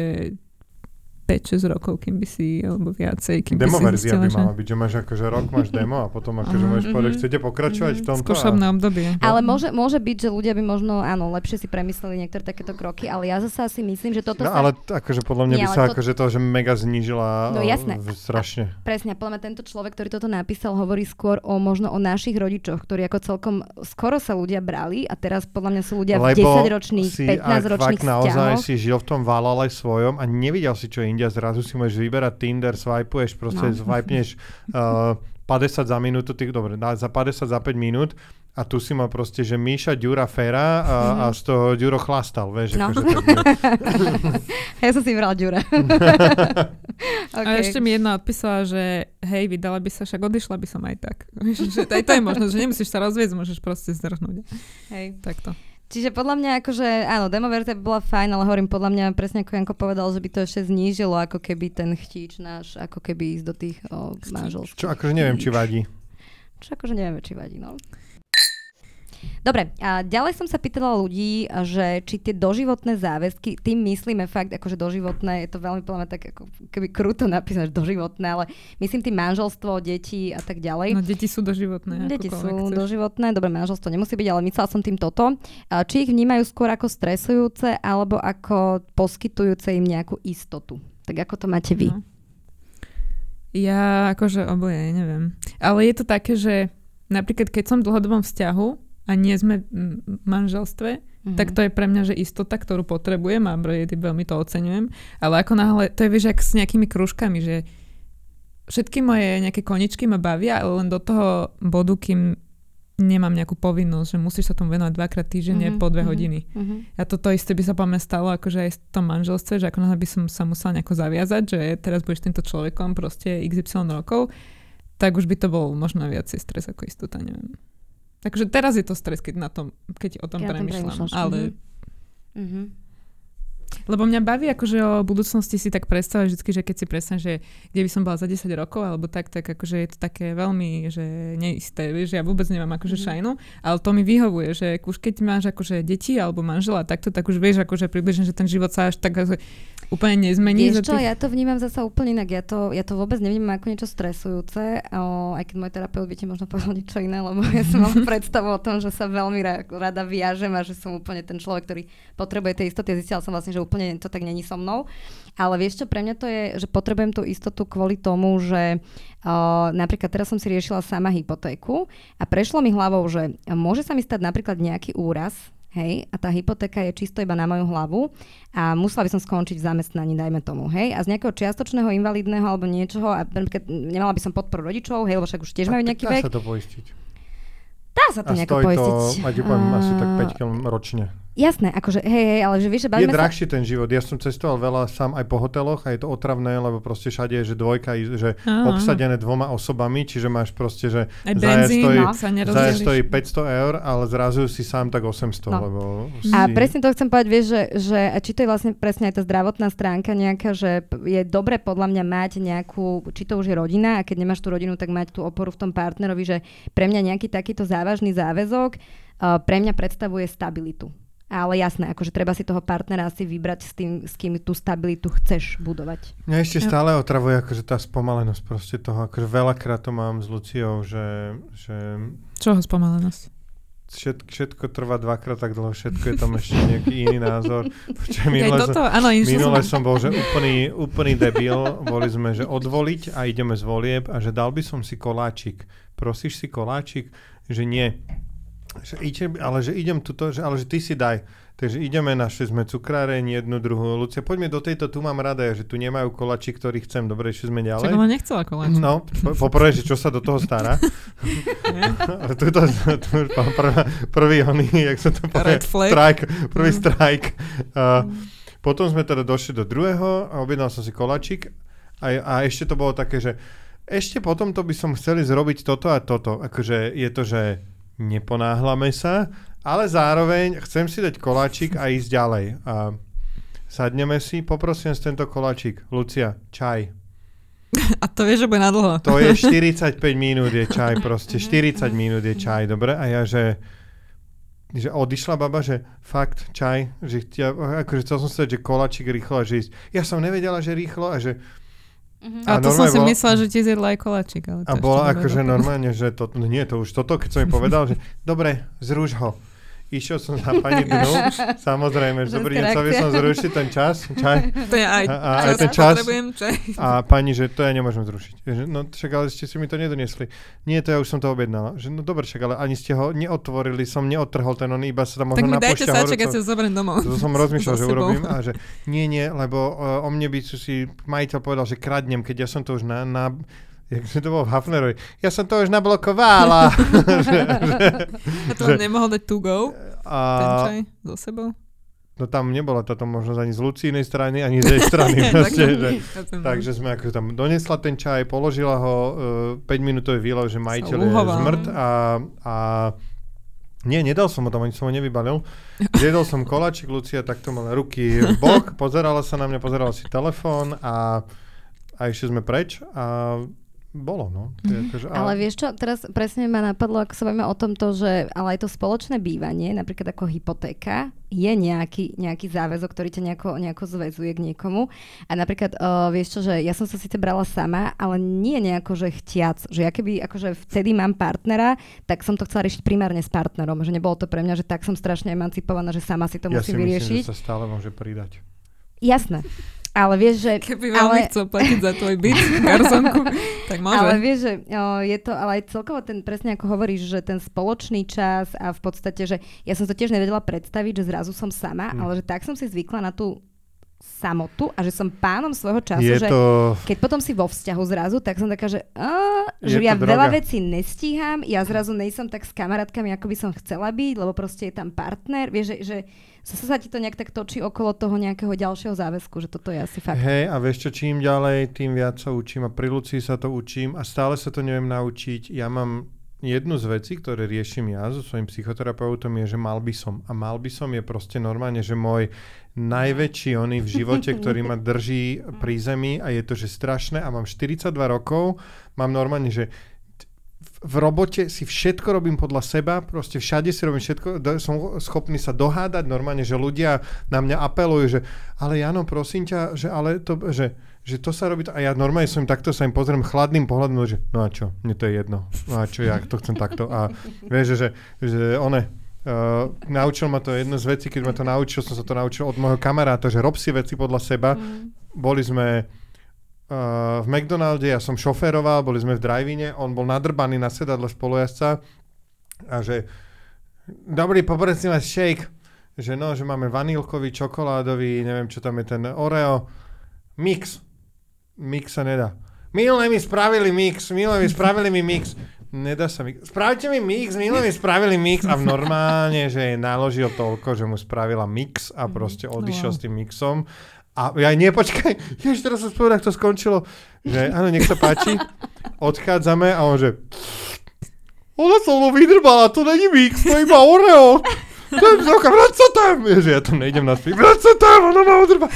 päť šesť rokov, kým by si, alebo viacej, kým by si... Demoverzia by mala byť, že máš akože rok, máš demo a potom akože uh-huh, môžeš uh-huh, povedať, chcete pokračovať uh-huh, v tomto? Skúšobné obdobie. Ale môže, môže byť, že ľudia by možno, áno, lepšie si premysleli niektoré takéto kroky, ale ja zase asi myslím, že toto... No sa... ale akože podľa mňa nie, by sa to... akože to, že mega znížila... No jasné. Strašne. Presne, podľa mňa tento človek, ktorý toto napísal, hovorí skôr o možno o našich rodičoch, ktorí ako celkom skoro sa ľudia brali a teraz podľa mňa sú ľudia v desaťročných, pätnásťročných vzťahoch. Naozaj si žil v tom valale svojom a nevidel si, čo je a zrazu si môžeš vyberať Tinder, swipuješ, proste no. swipneš uh, päťdesiat za minútu, ty, dobre, za päťdesiat za päť minút a tu si mal proste, že Míša, Ďura, Fera a, mm. a z toho Ďuro chlastal, vieš. No. Akože ja som si vral Ďura. okay. A ešte mi jedna odpísala, že hej, vydala by sa, však odišla by som aj tak. Že aj to je možnosť, že nemusíš sa rozvieť, môžeš proste zdrhnúť. Hej. Takto. Čiže podľa mňa akože, áno, demoverzia by bola fajn, ale hovorím, podľa mňa presne ako Janko povedal, že by to ešte znížilo ako keby ten chtíč náš, ako keby ísť do tých oh, manželských. Čo akože neviem, či vadí. Čo akože neviem, či vadí, no. Dobre, a ďalej som sa pýtala ľudí, že či tie doživotné záväzky, tým myslíme fakt, akože doživotné, je to veľmi podľa mňa tak ako keby kruto napísané, doživotné, ale myslím tým manželstvo, deti a tak ďalej. No deti sú doživotné. Deti sú chceš. doživotné, dobre, manželstvo nemusí byť, ale myslela som tým toto. Či ich vnímajú skôr ako stresujúce, alebo ako poskytujúce im nejakú istotu. Tak ako to máte vy? No. Ja akože oboje, neviem. Ale je to také, že napríklad keď som v dlhodobom vzťahu, a nie sme v manželstve, mm-hmm. tak to je pre mňa, že istota, ktorú potrebujem a veľmi to oceňujem. Ale ako náhle, to je vieš, jak s nejakými krúžkami, že všetky moje nejaké koničky ma bavia, ale len do toho bodu, kým nemám nejakú povinnosť, že musíš sa tomu venovať dvakrát týždenne mm-hmm. po dve hodiny. Mm-hmm. A toto isté by sa po mne stalo, akože aj v tom manželstve, že ako náhle by som sa musela nejako zaviazať, že teraz budeš týmto človekom proste iks ypsilon rokov, tak už by to bol možno viac stres ako istota, neviem. Takže teraz je to stres, keď, na tom, keď o tom ja premyšľam. Ale... Mm-hmm. Lebo mňa baví, akože o budúcnosti si tak predstavujem vždy, že keď si predstavím, že kde by som bola za desať rokov, alebo tak, tak akože je to také veľmi, že neisté, vieš, ja vôbec nemám akože mm-hmm. šajnu, ale to mi vyhovuje, že už keď máš akože deti alebo manžela takto, tak už vieš akože približne, že ten život sa až tak akože úplne nezmení. Vieš čo, tých... ja to vnímam zasa úplne inak, ja to, ja to vôbec nevnímam ako niečo stresujúce, o, aj keď môj terapeut by ti možno povedal niečo iné, lebo ja som mala predstavu o tom, že sa veľmi rada viažem a že som úplne ten človek, ktorý potrebuje tej istoty, zistila som vlastne, že úplne to tak není so mnou. Ale vieš čo, pre mňa to je, že potrebujem tú istotu kvôli tomu, že uh, napríklad teraz som si riešila sama hypotéku a prešlo mi hlavou, že môže sa mi stať napríklad nejaký úraz, hej, a tá hypotéka je čisto iba na moju hlavu a musela by som skončiť v zamestnaní, dajme tomu, hej, a z nejakého čiastočného invalidného alebo niečoho, a napríklad nemala by som podporu rodičov, hej, lebo však už tiež majú nejaký vek. Dá sa to poistiť. Dá sa to nejako poistiť. A stojí to, poviem, uh, asi tak päť kilometrov ročne. Jasné, akože hej, hej, ale že vieš, že bavíme sa... Je drahší ten život. Ja som cestoval veľa sám aj po hoteloch a je to otravné, lebo proste všade je, že dvojka, že uh-huh. obsadené dvoma osobami, čiže máš proste, že zájazd stojí, no, stojí päťsto eur, ale zrazu si sám tak osemsto, no. Lebo... Si... A presne to chcem povedať, vieš, že, že či to je vlastne presne aj tá zdravotná stránka nejaká, že je dobre podľa mňa mať nejakú, či to už je rodina, a keď nemáš tú rodinu, tak mať tú oporu v tom partnerovi, že pre mňa nejaký takýto závažný záväzok uh, pre mňa predstavuje stabilitu. Ale jasné, akože treba si toho partnera asi vybrať s tým, s kým tú stabilitu chceš budovať. Mňa ešte stále otravuje akože tá spomalenosť proste toho, akože veľakrát to mám s Luciou, že... že... Čoho spomalenosť? Všetko, všetko trvá dvakrát tak dlho, všetko je tam ešte nejaký iný názor. Minule som, minule som bol, že úplný, úplný debil, boli sme, že odvoliť a ideme z volieb a že dal by som si koláčik. Prosíš si koláčik? Že nie. Že ide, ale že idem tuto, že, ale že ty si daj. Takže ideme, našli sme cukráreň, jednu, druhú. Lucia, poďme do tejto, tu mám rada, že tu nemajú koláči, ktorý chcem. Dobre, ešte sme ďalej. Čo, ona nechcela koláč. No, poprvé, že čo sa do toho stará. Ale tuto, tu už pán prvá, prvý oný, jak sa to povie, strike, prvý mm. strike. Uh, potom sme teda došli do druhého a objednal som si koláčik a, a ešte to bolo také, že ešte potom to by som chceli zrobiť toto a toto. Akože je to, že neponáhlame sa, ale zároveň chcem si dať koláčik a ísť ďalej. A sadneme si, poprosím si tento koláčik. Lucia, čaj. A to vieš, že bude nadlho. To je štyridsaťpäť minút je čaj, proste štyridsať minút je čaj, dobre? A ja, že, že odišla baba, že fakt čaj, že chtia, akože chcel som si dať, že koláčik rýchlo a že ísť. Ja som nevedela, že rýchlo a že Uh-huh. A, a to som si bola... myslela, že ti zjedla aj koláčik. Ale a bola akože normálne, že to, nie, to už toto, keď som mi povedal, že dobre, zruš ho. Išiel som za pani dnu, samozrejme, že dobrý deň, chcel som zrušiť ten čas, čaj. To je aj, a, a, čas, aj ten čas. Čaj. A pani, že to ja nemôžem zrušiť. Že, no však, ale ste si mi to nedonesli. Nie, to ja už som to objednala. Že, no dobre, však, ale ani ste ho neotvorili, som neodtrhol ten on, iba sa tam možno napošťa. Tak mi dajte sáček, ja si ho zoberiem domov. To som rozmýšľal, že urobím. A že nie, nie, lebo uh, o mne by si majiteľ povedal, že kradnem, keď ja som to už na... na jak sme to bolo v Hafnerovi, ja som to už nablokovala. že, že, a to že, nemohol dať to go? A... Ten čaj so sebou? No tam nebola táto možnosť ani z Lucínej strany, ani z jej strany. proste, že, takže sme ako tam donesla ten čaj, položila ho, uh, päťminútový výlov, že majiteľ je zmrt a... a nie, nedal som ho tam, ani som ho nevybalil. Jedol som koláčik, Lucia takto mala ruky v bok, pozerala sa na mňa, pozerala si telefón a, a ešte sme preč a... Bolo, no. Akože, ale... ale vieš čo, teraz presne ma napadlo, ako sa bavíme o tomto, že ale aj to spoločné bývanie, napríklad ako hypotéka, je nejaký, nejaký záväzok, ktorý ťa nejako, nejako zväzuje k niekomu. A napríklad, uh, vieš čo, že ja som sa síce brala sama, ale nie nejako, že chtiac. Že ja keby akože vtedy mám partnera, tak som to chcela riešiť primárne s partnerom. Že nebolo to pre mňa, že tak som strašne emancipovaná, že sama si to ja musím si myslím, vyriešiť. Ja si myslím, že sa stále môže pridať. Jasné. Ale vieš, že... Keby veľmi ale... chcel platiť za tvoj byt, garzonku, tak môže. Ale vieš, že o, je to, ale aj celkovo ten, presne ako hovoríš, že ten spoločný čas a v podstate, že ja som to tiež nevedela predstaviť, že zrazu som sama, hmm. ale že tak som si zvykla na tú samotu a že som pánom svojho času, je že to... keď potom si vo vzťahu zrazu, tak som taká, že, á, že ja droga. Veľa vecí nestíham, ja zrazu nejsem tak s kamarátkami, ako by som chcela byť, lebo proste je tam partner, vieš, že, že sa sa ti to nejak tak točí okolo toho nejakého ďalšieho záväzku, že toto je asi fakt. Hej, a vieš čo, čím ďalej, tým viac sa učím a pri Lucii sa to učím a stále sa to neviem naučiť. Ja mám jednu z vecí, ktoré riešim ja so svojím psychoterapeutom, je, že mal by som. A mal by som je proste normálne, že môj najväčší oný v živote, ktorý ma drží pri zemi a je to, že strašné a mám štyridsaťdva rokov, mám normálne, že v robote si všetko robím podľa seba, proste všade si robím všetko, som schopný sa dohádať normálne, že ľudia na mňa apelujú, že ale Jano, prosím ťa, že ale to, že že to sa robí, a ja normálne som im takto, sa im pozriem chladným pohľadom, že no a čo, mne to je jedno, no a čo, ja to chcem takto a vieš, že, že one, uh, naučil ma to jedno z vecí, keď ma to naučil, som sa to naučil od môjho kamaráta, že rob si veci podľa seba, mm. boli sme uh, v McDonalde, ja som šoféroval, boli sme v drive-ine, on bol nadrbaný na sedadle spolujazca a že dobrý, poprosím vás shake, že no, že máme vanilkový, čokoládový, neviem čo tam je ten Oreo, mix. Mix sa nedá. Minule mi spravili mix, minule mi spravili mi mix. Nedá sa mix. Spravte mi mix, minule mi spravili mix. A normálne, že naložil toľko, že mu spravila mix a proste odišiel no. s tým mixom. A ja nie, počkaj, ja už teraz som spovedal, to skončilo. Že áno, nech sa páči. Odchádzame a on že ona sa mnou vydrbala, to není mix, to iba Oreo. Vrať sa tam! Ježe, ja tam nejdem na spív. Vrať sa tam! Ona ma odrbá!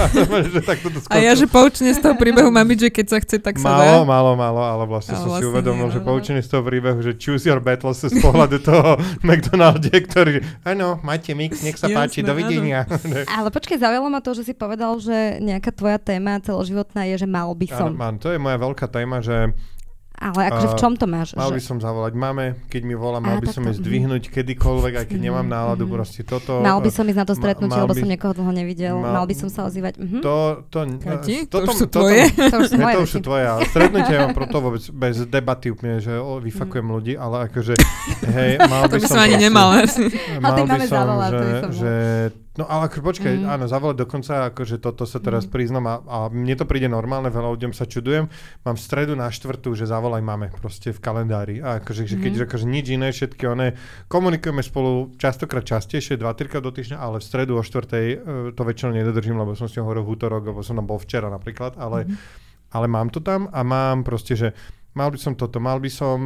A ja, že poučne z toho príbehu mám byť, že keď sa chce, tak sa dá. Málo, málo, málo, ale vlastne som si uvedomil, že poučne z toho príbehu, že choose your battles z pohľadu toho McDonalde, ktorý, áno, máte mix, nech sa páči, dovidenia. Ale počkaj, zaujalo ma to, že si povedal, že nejaká tvoja téma celoživotná je, že mal by som. Áno, to je moja veľká téma, že... Ale akože v čom to máš? Mal že... by som zavolať mame, keď mi volá, mal Aha, by som takto. Ísť dvihnúť kedykoľvek, aj keď nemám náladu, mm-hmm. proste toto. Mal by som ísť na to stretnutie, lebo by... som niekoho dlho nevidel. Mal, mal by som sa ozývať. Mm-hmm. To, to, Kati, to, to, to už sú tvoje. To, to, to už sú tvoje, ale stretnutie ja mám proto vôbec bez debaty úplne, že o, vyfakujem mm. ľudí, ale akože hej, mal by som... To by som ani nemal. Ale tak máme zavolať, to by som mal. No ale počkaj, mm-hmm. áno, zavolať dokonca, akože toto sa teraz mm-hmm. priznám a, a mne to príde normálne, veľa ľuďom sa čudujem. Mám v stredu na štvrtú, že zavolaj máme proste v kalendári. A akože, mm-hmm. keď akože nič iné, všetky one, komunikujeme spolu častokrát častejšie, dva, trikrát do týždňa, ale v stredu o štvrtej to väčšinou nedodržím, lebo som s ňou hovoril v útorok, lebo som tam bol včera napríklad, ale, mm-hmm. ale mám to tam a mám proste, že mal by som toto, mal by som,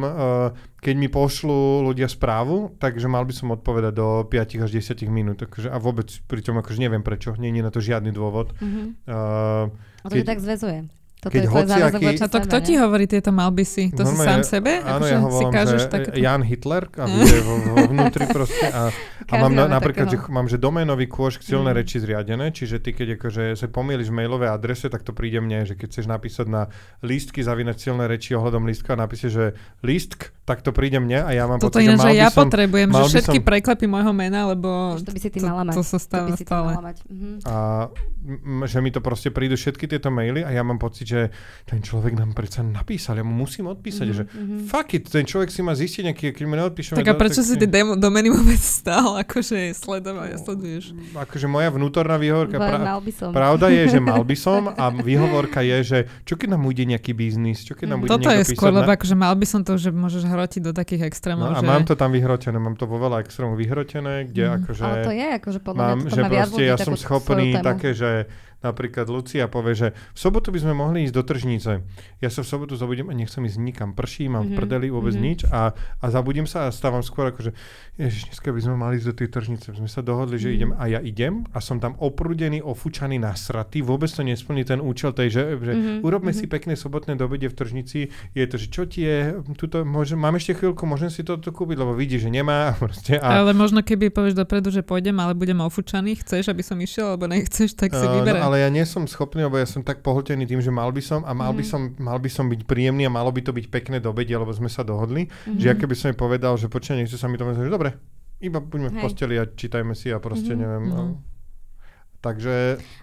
keď mi pošlú ľudia správu, takže mal by som odpovedať do päť až desať minút. Takže, a vôbec pri tom akože neviem prečo, nie je na to žiadny dôvod. Mm-hmm. Uh, a to keď, tak zväzuje. Toto keď je tvoje záväzok. A to kto ti hovorí tieto mal by si? To no, si no, sám ja, sebe? Áno, ja hovorím, že takéto... Jan Hitler, a bude vo, vo vnútri proste. A, a mám na, napríklad, takého. Že mám že doménový kôš silné mm. reči zriadené, čiže ty keď akože sa pomýliš v mailovej adrese, tak to príde mne, že keď chceš napísať na lístky, zavínať silné reči ohľadom lístka a napíšeš, že lístk, tak to príde mne a ja mám pocit, že mal by som... Toto iné, že ja potrebujem, že všetky preklepy môjho mena, lebo to by si ty mala mať. To sa stáva stále. A že mi to proste prídu všetky tieto maily a ja mám pocit, že ten človek nám predsa napísal, ja mu musím odpísať, mm-hmm. že fuck it, ten človek si má zistiť nejaký, keď mu neodpíšeme... Tak a prečo si tie domény vôbec stál, akože sledovať, ja sleduješ? Akože moja vnútorná výhovorka, pra- pravda je, že mal by som a výhovorka je, že čo keď nám ujde nejaký biznis, čo keď nám bude niekto písať... Toto je skôr, lebo akože mal by som to, že môžeš hrotiť do takých extrémov, no, a že... mám to tam vyhrotené, mám to vo veľa extrémov vyhrotené, kde mm. akože... Ale to je, akože podľa mám, to že proste ja som schopný také, že napríklad Lucia povie, že v sobotu by sme mohli ísť do tržnice. Ja sa v sobotu zabudím a nechcem ísť nikam. Prší, mám v prdeli vôbec mm-hmm. nič a, a zabudím sa a stávam skôr akože ježiš, dneska by sme mali ísť do tej tržnice. My sme sa dohodli, že mm-hmm. idem a ja idem a som tam oprudený, ofúčaný, nasratý. Vôbec to nesplní ten účel tej, že, že mm-hmm. urobme mm-hmm. si pekné sobotné dobede v tržnici. Je to, že čo ti je, tuto, môžem, mám ešte chvíľku, môžem si toto kúpiť, lebo vidíš, že nemá. Proste, a... Ale možno keby povieš dopredu, že pôjdem, ale budem ofúčaný, chceš, aby som išiel, alebo nechceš, tak si uh, vyberaj. No, ale ja nie som schopný, lebo ja som tak pohltený tým, že mal by som a mal, mm. by som, mal by som byť príjemný a malo by to byť pekné do obede, lebo sme sa dohodli, mm. že ja keby som jej povedal, že počkaj, nechce sa mi to myslí, že dobre, iba buďme Hej. v posteli a čítajme si a proste mm. neviem. Mm. A... Takže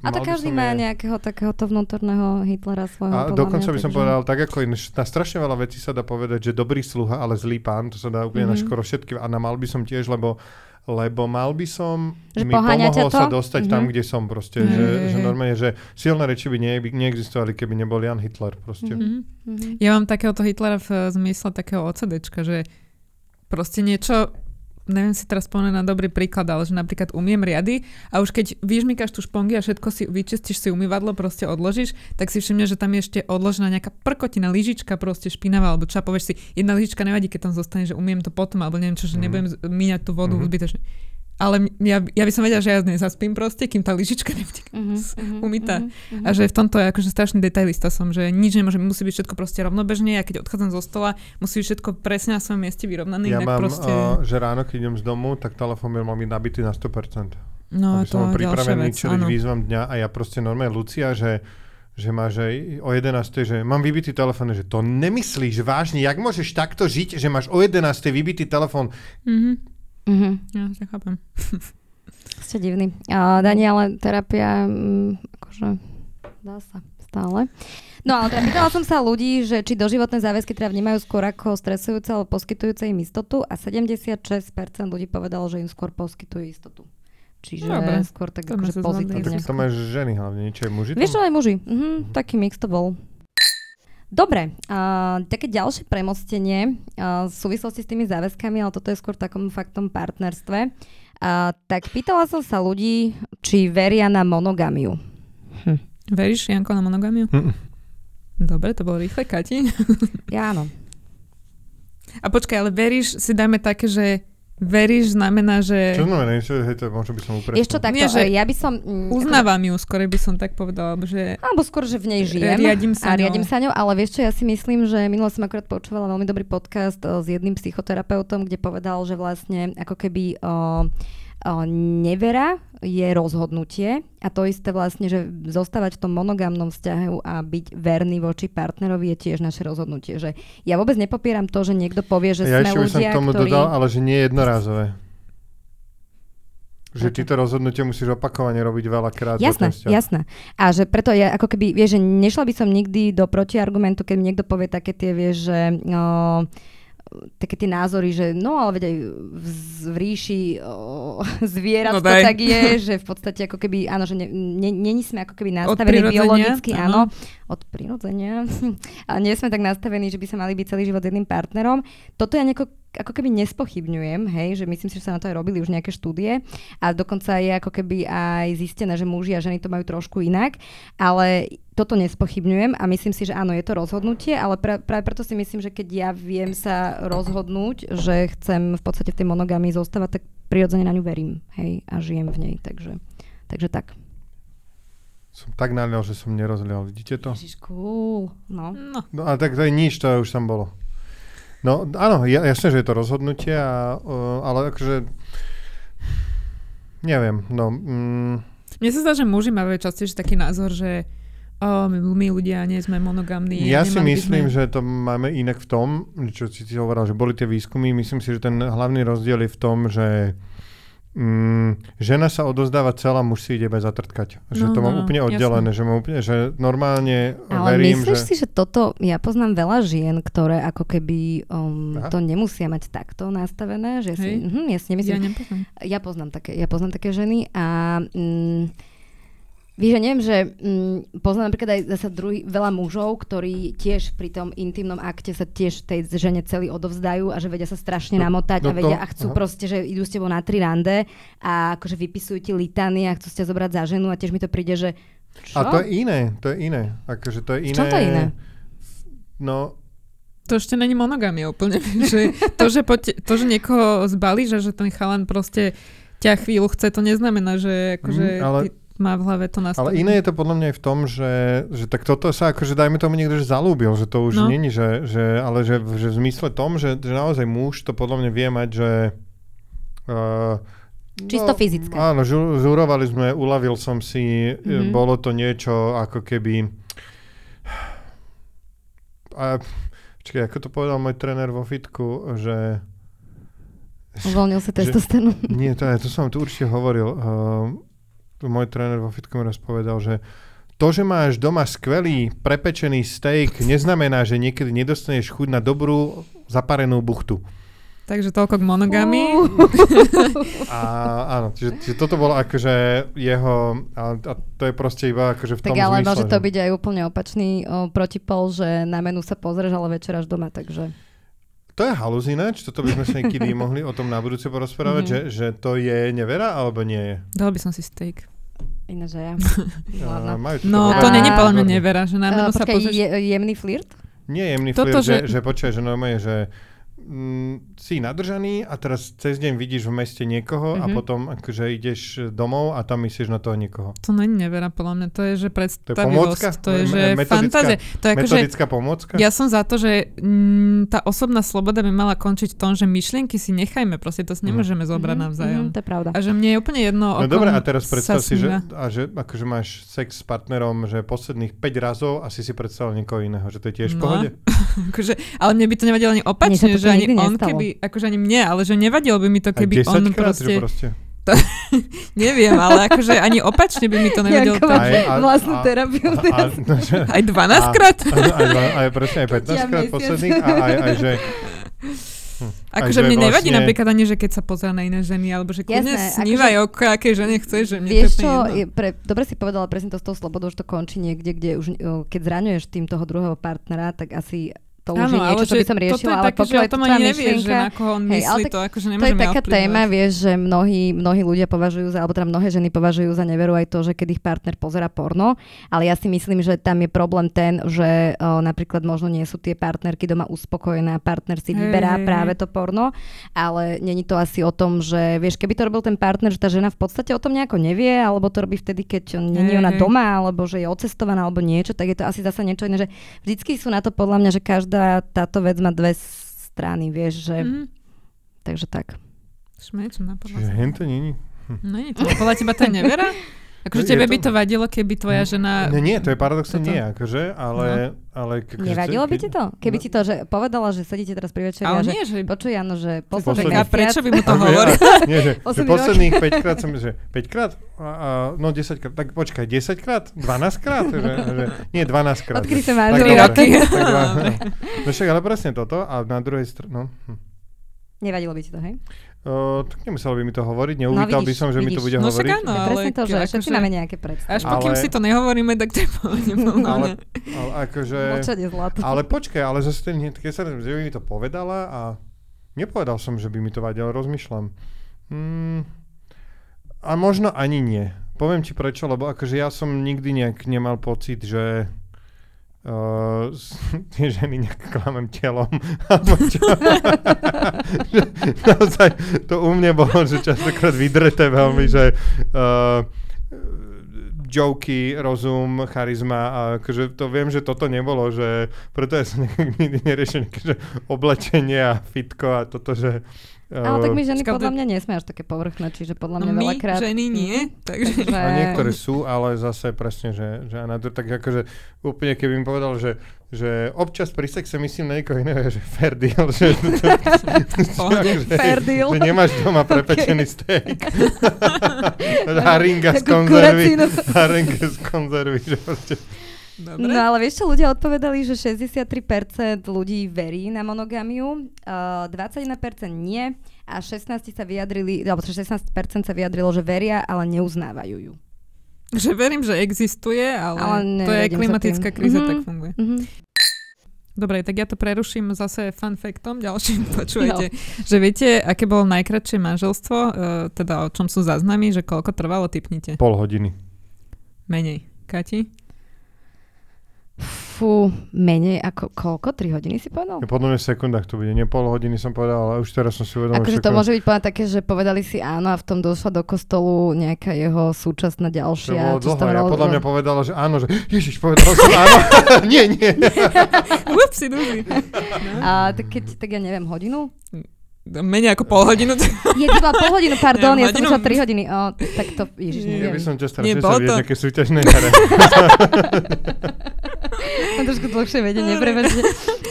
a to každý je... má nejakého takéhoto vnútorného Hitlera svojho. A dokonca by som takže... povedal, tak ako iné, na strašne veľa vecí sa dá povedať, že dobrý sluha, ale zlý pán, to sa dá úplne mm-hmm. na škoro všetky. A na mal by som tiež, lebo lebo mal by som, že mi pomohlo sa dostať mm-hmm. tam, kde som proste, mm-hmm. že, že normálne, že silné reči by ne, neexistovali, keby nebol Jan Hitler proste. Mm-hmm. Ja mám takéhoto Hitlera v zmysle takého OCDčka, že proste niečo, neviem si teraz spomenúť na dobrý príklad, ale že napríklad umiem riady a už keď vyžmykáš tú špongy a všetko si vyčistíš, si umývadlo proste odložíš, tak si všimneš, že tam je ešte odložená nejaká prkotina, lyžička proste špinavá, alebo čo, povieš si, jedna lyžička nevadí, keď tam zostane, že umiem to potom, alebo neviem čo, že nebudem míňať tú vodu mm-hmm. zbytočne. Ale ja, ja by som vedela, že ja nezaspím proste, kým tá lyžička nebude mm-hmm, umytá. Mm-hmm, a že v tomto je akože strašný detailista som, že nič nemôže, musí byť všetko proste rovnobežne a keď odchádzam zo stola, musí byť všetko presne na svojom mieste vyrovnané. Ja inak mám, proste... uh, že ráno, keď idem z domu, tak telefón mám byť nabitý na sto percent. No, aby to som je pripravený čeliť výzvam dňa a ja proste normálne, Lucia, že že máš o jedenástej, že mám vybitý telefón, že to nemyslíš vážne, jak môžeš takto žiť, že máš o jedenástej vybitý telefón. Mm-hmm. Mhm. Ja to chápem. Ste divný. A Dani, ale terapia, m, akože dá sa stále. No ale teda pýtala som sa ľudí, že či doživotné záväzky teda vnímajú skôr ako stresujúce alebo poskytujúce im istotu a sedemdesiatšesť percent ľudí povedalo, že im skôr poskytujú istotu. Čiže dobre, skôr tak akože pozitívne. Tak to máš ženy hlavne, niečo aj muži tam? Vieš, aj muži. Mhm, mhm. Taký mix to bol. Dobre, uh, také ďalšie premostenie uh, v súvislosti s tými záväzkami, ale toto je skôr v takom faktom partnerstve. Uh, tak pýtala som sa ľudí, či veria na monogamiu. Hm. Veríš, Janko, na monogamiu? Mm-mm. Dobre, to bolo rýchle, Kati. Ja áno. A počkaj, ale veríš, si dáme také, že veríš znamená, že... Čo znamená? Možno by som upresnil. Ešte takto, nie, že ja by som... Mm, uznávam ju, skôr by som tak povedala, že... Alebo skôr, že v nej žijem riadím sa a riadím sa ňou, ale vieš čo, ja si myslím, že minule som akorát počúvala veľmi dobrý podcast o, s jedným psychoterapeutom, kde povedal, že vlastne ako keby... O, O, nevera je rozhodnutie a to isté vlastne, že zostávať v tom monogamnom vzťahu a byť verný voči partnerovi je tiež naše rozhodnutie. Že ja vôbec nepopieram to, že niekto povie, že ja sme ľudia, ktorí... Ja ešte by som k tomu ktorí... dodal, ale že nie je jednorázové. Že ty to rozhodnutie musíš opakovane robiť veľakrát. Jasné, jasné. A že preto ja ako keby, vieš, že nešla by som nikdy do protiargumentu, keď mi niekto povie také tie, vieš, že... No, také tie názory, že no ale veď aj v, v ríši o, zvierat no to tak je, že v podstate ako keby, áno, že není sme ako keby nastavení biologicky, áno, od prirodzenia. A nie sme tak nastavení, že by sa mali byť celý život jedným partnerom. Toto ja nejako ako keby nespochybňujem, hej, že myslím si, že sa na to aj robili už nejaké štúdie a dokonca je ako keby aj zistené, že muži a ženy to majú trošku inak, ale toto nespochybňujem a myslím si, že áno, je to rozhodnutie, ale pra- práve preto si myslím, že keď ja viem sa rozhodnúť, že chcem v podstate v tej monogamii zostávať, tak prirodzene na ňu verím, hej, a žijem v nej, takže, takže tak. Som tak nalial, že som nerozlial, vidíte to? Ježiš, cool, no. No. No a tak to je nič, to už tam bolo. No áno, jasne, že je to rozhodnutie, a, uh, ale akože neviem, no. Mm. Mne sa zdá, že muži majú častejšie taký názor, že oh, my, my ľudia nie sme monogamní. Ja si myslím, sme... že to máme inak v tom, čo si ti hovoril, že boli tie výskumy, myslím si, že ten hlavný rozdiel je v tom, že mm, žena sa odozdáva celá, muž si ide bez zatrtkať. Že no, to mám no, úplne oddelené, že, mám úplne, že normálne ale verím, myslíš že... si, že toto, ja poznám veľa žien, ktoré ako keby um, to nemusia mať takto nastavené, že ja si, hm, ja si nemyslím. Ja nepoznám. Ja poznám také, ja poznám také ženy a um, víš, že neviem, že mm, poznám napríklad aj zasa druhý, veľa mužov, ktorí tiež pri tom intimnom akte sa tiež tej žene celý odovzdajú a že vedia sa strašne namotať no, no a vedia to, a chcú aha. proste, že idú s tebou na tri rande a akože vypisujú ti litány a chcú ťa zobrať za ženu a tiež mi to príde, že čo? A to je iné, to je iné. Akože to je iné. V čom to je iné? No... To ešte není monogamia úplne. Že to, že poď, to, že niekoho zbalíš a že ten chalan proste ťa chvíľu chce, to neznamená, že akože... Mm, ale... ty... má v hlave to nastavené. Ale iné je to podľa mňa aj v tom, že, že tak toto sa akože dajme tomu niekto, že zalúbil, že to už no. není, že, že, ale že, že v zmysle tom, že, že naozaj muž to podľa mňa vie mať, že uh, čisto no, fyzické. Áno, žu, žurovali sme, uľavil som si, mm-hmm. bolo to niečo ako keby a, čakaj, ako to povedal môj tréner vo fitku, že uvoľnil sa testosterón. Nie, to, to som tu určite hovoril. Uh, môj tréner vo fitkom raz povedal, že to, že máš doma skvelý prepečený steak, neznamená, že niekedy nedostaneš chuť na dobrú zaparenú buchtu. Takže toľko k monogami. Uh. A áno, že, že toto bolo akože jeho, a, a to je proste iba akože v tak tom zmysle. Tak ale zmysle, môže že... to byť aj úplne opačný o, protipol, že na menu sa pozrieš, ale večer až doma, takže... To je haluzinač, toto by sme sa niekedy mohli o tom na budúce porozprávať, mm. že, že to je nevera, alebo nie je? Dal by som si steak. Ináč ja. A, no, to není podľa mňa nevera, že na menu uh, sa pozrieš... Je, jemný flirt? Nie jemný toto, flirt, že, že... že počkaj, že normálne, že... Mm, si nadržaný a teraz cez deň vidíš v meste niekoho mm-hmm. a potom akože ideš domov a tam myslíš na toho niekoho. To není nevera, podľa mňa. To je, že predstavivosť. To je, že fantázia. To je metodická pomôcka? Ja som za to, že m, tá osobná sloboda by mala končiť v tom, že myšlienky si nechajme. Proste to si nemôžeme mm-hmm. zobrať navzájom. Mm-hmm, to je pravda. A že mne je úplne jedno, no dobre, a teraz predstav si, že, a že akože máš sex s partnerom, že posledných päť razov asi si predstavil niekoho iného. Že to je tiež v no. pohode. Akože, ale mne by to nevadilo ani opačne, že ani on nestalo. Keby, akože ani mne, ale že nevadilo by mi to, keby on krát, proste... proste. To, neviem, ale akože ani opačne by mi to nevadilo. Janko má vlastnú terapiu. Aj dvanásť krát. Aj presne, aj pätnásť krát posledných. A aj, aj že... Hm. Akože mi vlastne... nevadí napríklad ani, že keď sa pozerá na iné ženy, alebo že kľudne snívaj akože... o akej žene chceš, že mne vieš to je pre... Dobre si povedala, presne to s tou slobodou, že to končí niekde, kde už keď zraňuješ tým toho druhého partnera, tak asi to už ano, je niečo, čo by som riešila, ale pokiaľ je to tvoja myšlienka, to je taká téma, vieš, že mnohí, mnohí ľudia považujú za, alebo teda mnohé ženy považujú za neveru aj to, že keď ich partner pozerá porno, ale ja si myslím, že tam je problém ten, že o, napríklad možno nie sú tie partnerky doma uspokojené a partner si vyberá hey, práve to porno, ale není to asi o tom, že vieš, keby to robil ten partner, že tá žena v podstate o tom nejako nevie, alebo to robí vtedy, keď není ona doma, alebo že je odcestovaná, alebo niečo, tak je to asi zase niečo iné, že vždycky sú na to podľa mňa, že každá táto vec má dve strany, vieš, že... Mm. Takže tak. Šmečom napadla. Čiže hen to není. Hm. No nie, to podľa teba to je nevera? Akože tebe to... by to vadilo, keby tvoja žena... No nie, to je paradoxne nie, akože, ale... No. ale k- nevadilo by ti to? Keby no. ti to, že povedala, že sedíte teraz pri večeri a že, že... počuj, áno, že posledný... A prečo by mu to hovoril? Nie, že, že posledných päť krát som, že päť krát? A, a, no desať krát. Tak počkaj, desať krát? dvanásť krát? Že, že, nie, dvanásť krát. Odkedy som máš tri roky. No však, ale presne toto a na druhej strane... No. Nevadilo by ti to, hej? Uh, tak nemuselo by mi to hovoriť, neuvítal no, vidíš, by som, že vidíš. Mi to bude no, hovoriť. No však áno, ale... Presne to, že všetci akože... máme nejaké predstavy. Až pokým ale... si to nehovoríme, tak to je nepovedom. Ale, ale akože... Ale počkaj, ale zase ten hneď, keď sa mi to povedala a nepovedal som, že by mi to vadilo, rozmýšľam. Hmm. A možno ani nie. Poviem ti prečo, lebo akože ja som nikdy nejak nemal pocit, že... Uh, tie ženy nejak klamem telom. Že, naozaj, to u mne bolo, že častokrát vydreté veľmi, že uh, joky, rozum, charizma a akože to viem, že toto nebolo, že preto ja som nikdy neriešil nejaké oblečenie a fitko a toto, že ale tak my ženy Skalde... podľa mňa nie sme až také povrchné, čiže podľa mňa no veľakrát... No my ženy nie, takže... takže... A niektoré sú, ale zase presne, že, že na to tak akože úplne keby mi povedal, že, že občas pri sexe myslím na niekoho iného, že fair deal, že, že, fair deal. Že, že nemáš doma prepečený steak. Haringa z konzervy. Haringa z konzervy, že proste... Dobre. No ale vieš čo, ľudia odpovedali, že šesťdesiattri percent ľudí verí na monogamiu, uh, dvadsaťjeden percent nie a šestnásť percent sa vyjadrili, alebo šestnásť percent sa vyjadrilo, že veria, ale neuznávajú ju. Že verím, že existuje, ale, ale to je klimatická kríza, mm-hmm. tak funguje. Mm-hmm. Dobre, tak ja to preruším zase fun factom, ďalším počujete, no. Že viete, aké bolo najkratšie manželstvo, uh, teda o čom sú záznamy, že koľko trvalo, tipnite? Pol hodiny. Menej. Kati? Fú, menej ako koľko? tri hodiny si povedal? Ja podľa mňa v sekundách to bude. Nie pol hodiny som povedal, ale už teraz som si uvedomil. Akože to môže byť povedať také, že povedali si áno a v tom došla do kostolu nejaká jeho súčasná ďalšia. To bolo dlho. Ja podľa mňa povedala, že áno, že Ježiš, povedal som áno. Nie, nie. Upsi, duži. A tak keď, tak ja neviem, hodinu? Menej ako pol hodinu. Je to pol hodinu, pardon, ja, ja som musela tri hodiny. O, tak to, ježiš, neviem. Ja by som ťa staršie sa viedť nejaké súťažné hre. Mám trošku dlhšie vedenie, prebežne.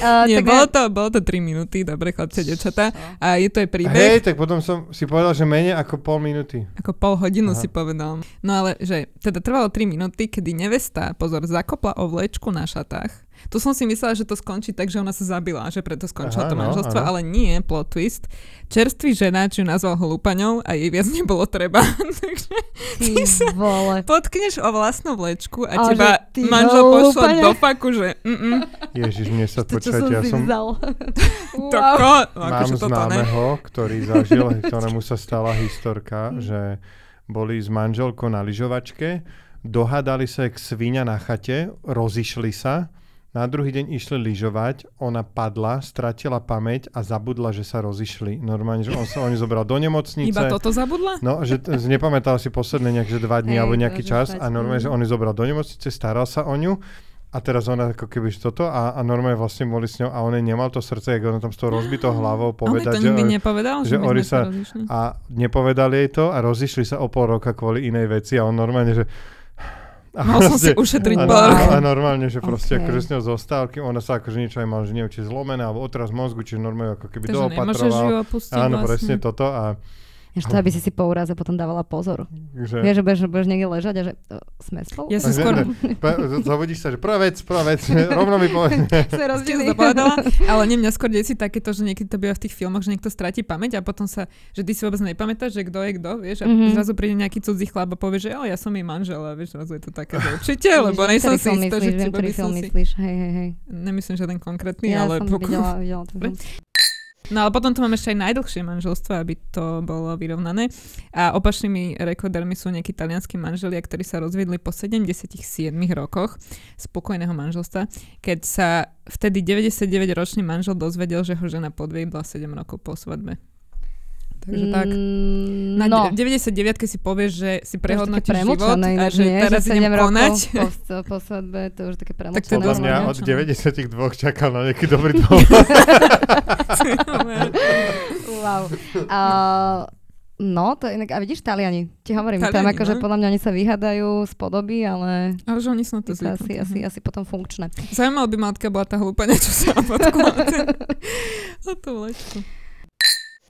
Uh, Nie, tak bolo, to, bolo to tri minúty, dobre, chlapce, dečatá. A je to aj príbeh. Hej, tak potom som si povedal, že menej ako pol minúty. Ako pol hodinu Aha. si povedal. No ale, že teda trvalo tri minúty, kedy nevesta, pozor, zakopla ovlečku na šatách. Tu som si myslela, že to skončí tak, že ona sa zabila, že preto skončila Aha, to manželstvo, no, ale nie, plot twist. Čerstvý ženáč ju nazval holúpaňou a jej viac nebolo treba. Takže ty, ty sa vole. potkneš o vlastnú vlečku a, a teba manžel pošla do faku, že mm-mm. Ježiš, mne sa počať, ja som... to ko... no, Mám to známeho, ne? ktorý zažil, ktorému sa stala historka, že boli s manželkou na lyžovačke, dohádali sa jak svinia na chate, rozišli sa. Na druhý deň išli lyžovať, ona padla, stratila pamäť a zabudla, že sa rozišli. Normálne, že on sa oni zobral do nemocnice. Iba toto zabudla? No, že t- nepamätal si posledné nejaké dva dni hey, alebo nejaký čas stať. A normálne, že on ju zobral do nemocnice, staral sa o ňu. A teraz ona ako keby toto a, a normálne vlastne boli s ňou a on nemal to srdce, jak ona tam s tou rozbitou hlavou povedať, že, nepovedal, že, že oni sa... Rozišli. A nepovedali jej to a rozišli sa o pol roka kvôli inej veci a on normálne, že... A mal som proste, si ušetriť pár rokov. A normálne, že proste okay. akože s ňou zostal, ona sa akože niečo aj mal, že neviem, či zlomená, alebo otraz mozgu, či normálne ako keby doopatroval. Takže nemôžeš ju opustiť. Áno, vlastne. presne toto. A... Ešte to, aby si si po úraze potom dávala pozor. Že... Vieš, že budeš, budeš niekde ležať a že sme spolu. Ja som skôr... Zavodíš sa, že prvá vec, prvá vec, rovno mi povedal. Sme rozdielili. Ale nie, mňa skôr desí takéto, že niekedy to býva v tých filmoch, že niekto stratí pamäť a potom sa, že ty si vôbec nepamätáš, že kto je kto, vieš, a mm-hmm. zrazu príde nejaký cudzí chlap a povie, že jo, ja som jej manžel a vieš, zrazu je to také, že určite, lebo nejsem si istá, že teba by som si... Hej, hej, hej. Nemyslím, že ten konkrétny, ja ale... Ja som videla, videla ten film. No ale potom tu máme ešte aj najdlhšie manželstvo, aby to bolo vyrovnané. A opačnými rekordérmi sú nejakí talianskí manželia, ktorí sa rozviedli po sedemdesiatich siedmich rokoch spokojného manželstva, keď sa vtedy deväťdesiatdeväťročný manžel dozvedel, že ho žena podviedla sedem rokov po svadbe. Takže tak. Na no. deväťdesiatdeviatke si povieš, že si prehodnotíš život a že nie, teraz že idem konať. Po, po svadbe, to už také premočené. Tak podľa mňa od deväťdesiatdva čakal na nejaký dobrý dôvod. Wow. Uh, no, to je inak, a vidíš, Taliani, ti hovorím, Taliani, tam akože no? podľa mňa oni sa vyhádajú z podoby, ale... Ale že oni sú na to zvyknutí. Asi, asi, asi potom funkčné. Zaujímalo by ma, odkiaľ bola tá hlúpania, čo sa podkúla. A to vlečko.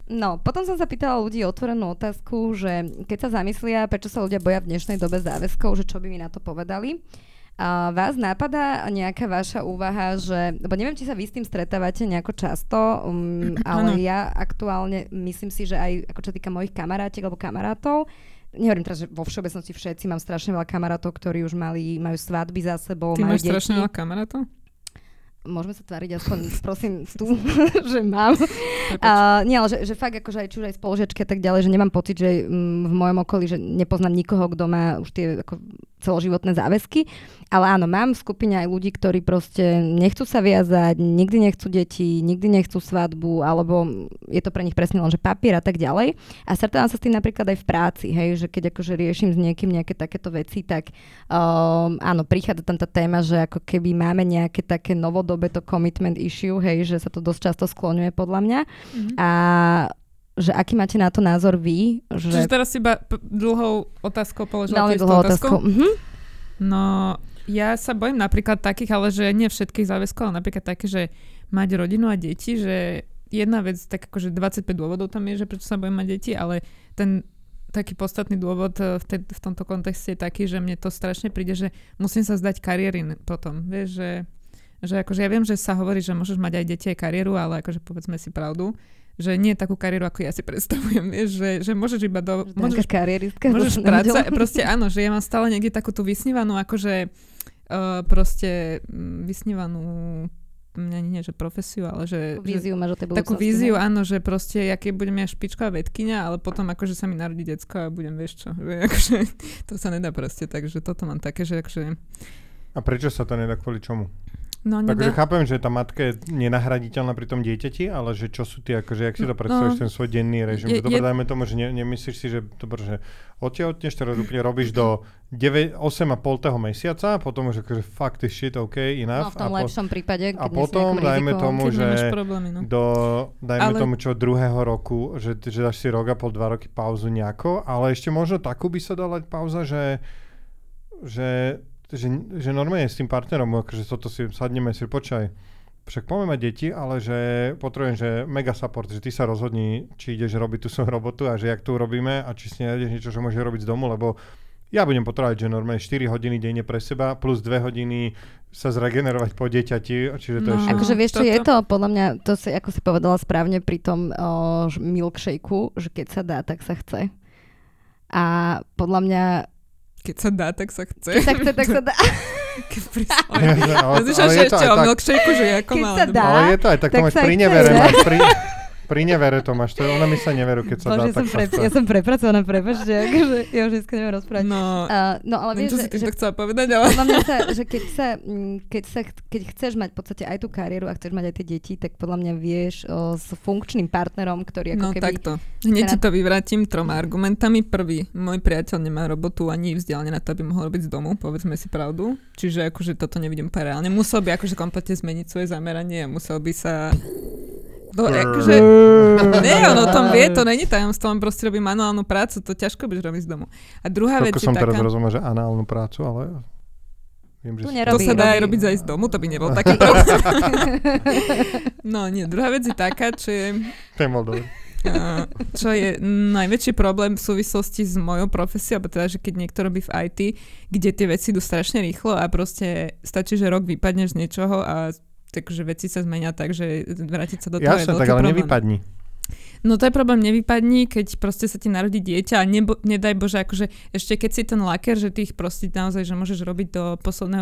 No, potom som sa pýtala ľudí otvorenú otázku, že keď sa zamyslia, prečo sa ľudia boja v dnešnej dobe záväzkov, že čo by mi na to povedali. A vás napadá nejaká vaša úvaha, že, lebo neviem, či sa vy s tým stretávate nejako často, um, ale ano. Ja aktuálne myslím si, že aj ako čo týka mojich kamarátiek alebo kamarátov, nehovorím teraz, že vo všeobecnosti všetci, mám strašne veľa kamarátov, ktorí už mali, majú svadby za sebou, Ty majú deti. Ty máš strašne veľa kamarátov? Môžeme sa tváriť aspoň, prosím, tu, že mám. A, nie, ale že, že fakt, akože aj či už aj spolužiačky a tak ďalej, že nemám pocit, že m, v mojom okolí, že nepoznám nikoho, kto má už tie ako, celoživotné záväzky. Ale áno, mám v skupine aj ľudí, ktorí proste nechcú sa viazať, nikdy nechcú deti, nikdy nechcú svadbu, alebo je to pre nich presne len, že papier a tak ďalej. A stretávam sa s tým napríklad aj v práci, hej, že keď akože riešim s niekým nejaké takéto veci, tak um, áno, prichádza tam tá téma, že ako keby máme nejaké také novodobné dobe to commitment issue, hej, že sa to dosť často skloňuje podľa mňa. Mm-hmm. A že aký máte na to názor vy? Že... Čiže teraz iba p- dlhou otázkou položila tiež tú otázku. Mm-hmm. No, ja sa bojím napríklad takých, ale že nie všetkých záväzkov, ale napríklad také, že mať rodinu a deti, že jedna vec, tak akože dvadsaťpäť dôvodov tam je, že prečo sa bojím mať deti, ale ten taký podstatný dôvod v, te- v tomto kontexte je taký, že mne to strašne príde, že musím sa zdať kariéry potom. Vieš, že Že akože ja viem, že sa hovorí, že môžeš mať aj deti aj kariéru, ale akože povedzme si pravdu, že nie takú kariéru, ako ja si predstavujem, vieš, že, že môžeš iba do... Môžeš, môžeš práca, proste áno, že ja mám stále niekde takú tú vysnívanú, akože uh, proste vysnívanú, nie, nie, že profesiu, ale že... Víziu že, máš o tej budúcnosti. Takú víziu, ne? Áno, že proste, ja keď budem ja špičková vedkyňa, ale potom akože sa mi narodí decko a budem, vieš čo, že, akože to sa nedá proste, takže toto mám také, že akože... A prečo sa to nedá, kvôli čomu? No, takže chápem, že tá matka je nenahraditeľná pri tom dieťati, ale že čo sú tie, akože jak si to predstavíš, no, ten svoj denný režim. Je, dobre, je... dajme tomu, že ne, nemyslíš si, že dobre, že odtiaľotneš, teraz úplne robíš do osem a pol mesiaca, potom už akože fuck this shit, ok, enough. No v tom a lepšom po... prípade, keď a potom dajme riziko, tomu, že problémy, no. do, dajme ale... tomu, čo druhého roku, že, že dáš si rok a pol, dva roky pauzu nejako, ale ešte možno takú by sa dala pauza, že že Že, že normálne s tým partnerom, akože toto si sadneme si počkaj. však poďme mať deti, ale že potrebujem, že mega support, že ty sa rozhodni, či ideš robiť tú svoju robotu a že jak tu robíme a či si nájdeš niečo, čo môžeš robiť z domu, lebo ja budem potrebovať, že normálne štyri hodiny denne pre seba plus dve hodiny sa zregenerovať po dieťati, čiže to no, je... Akože vieš, čo je to? Podľa mňa, to si, ako si povedala správne pri tom oh, milkshake-u, že keď sa dá, tak sa chce. A podľa mňa... Keď sa dá, tak sa chce. Keď sa chce, tak sa dá. Keď príspoň. Rozlišam, že ešte o milkshake-u, že je ako malé. Keď sa dá, ale je to aj tak, to máš pri nevere. Pri nevere to máš, to, ona mi sa neverú, keď sa Bože, dá, ja tak sa pre, Ja som prepracovaná, prepáčte, akože ja už dneska neviem rozprávať. No, uh, no ale neviem, vieš, že... Neviem, čo si týmto chcela povedať, ale... Sa, že keď, sa, keď, sa, keď chceš mať v podstate aj tú kariéru a chceš mať aj tie deti, tak podľa mňa vieš o, s funkčným partnerom, ktorý ako no, keby... No takto. Hneď ti to vyvrátim troma argumentami. Prvý, môj priateľ nemá robotu ani vzdialenie na to, aby mohol robiť z domu, povedzme si pravdu. Čiže akože toto nevidím úplne reálne. Musel by akože kompletne zmeniť svoje zameranie a musel by sa... No, akože, nie, ono tom vie, to není tajomstvo, on proste robí manuálnu prácu, to ťažko budeš robiť z domu. A druhá vec je taká... Som teraz rozumel, že análnu prácu, ale... Viem, že to, nerobí, to sa dá robí, aj robiť aj z domu, to by nebol taký problém. No nie, druhá vec je taká, čo je... To je moldové. Čo je najväčší problém v súvislosti s mojou profesiou, alebo teda, že keď niekto robí v í té, kde tie veci idú strašne rýchlo a proste stačí, že rok vypadneš z niečoho a... Takže veci sa zmenia tak, že vrátiť sa do toho je veľký problém. Jasne, tak ale nevypadni. No to je problém, nevypadni, keď proste sa ti narodí dieťa a nebo, nedaj Bože, akože ešte keď si ten laker, že ty ich proste naozaj, že môžeš robiť do,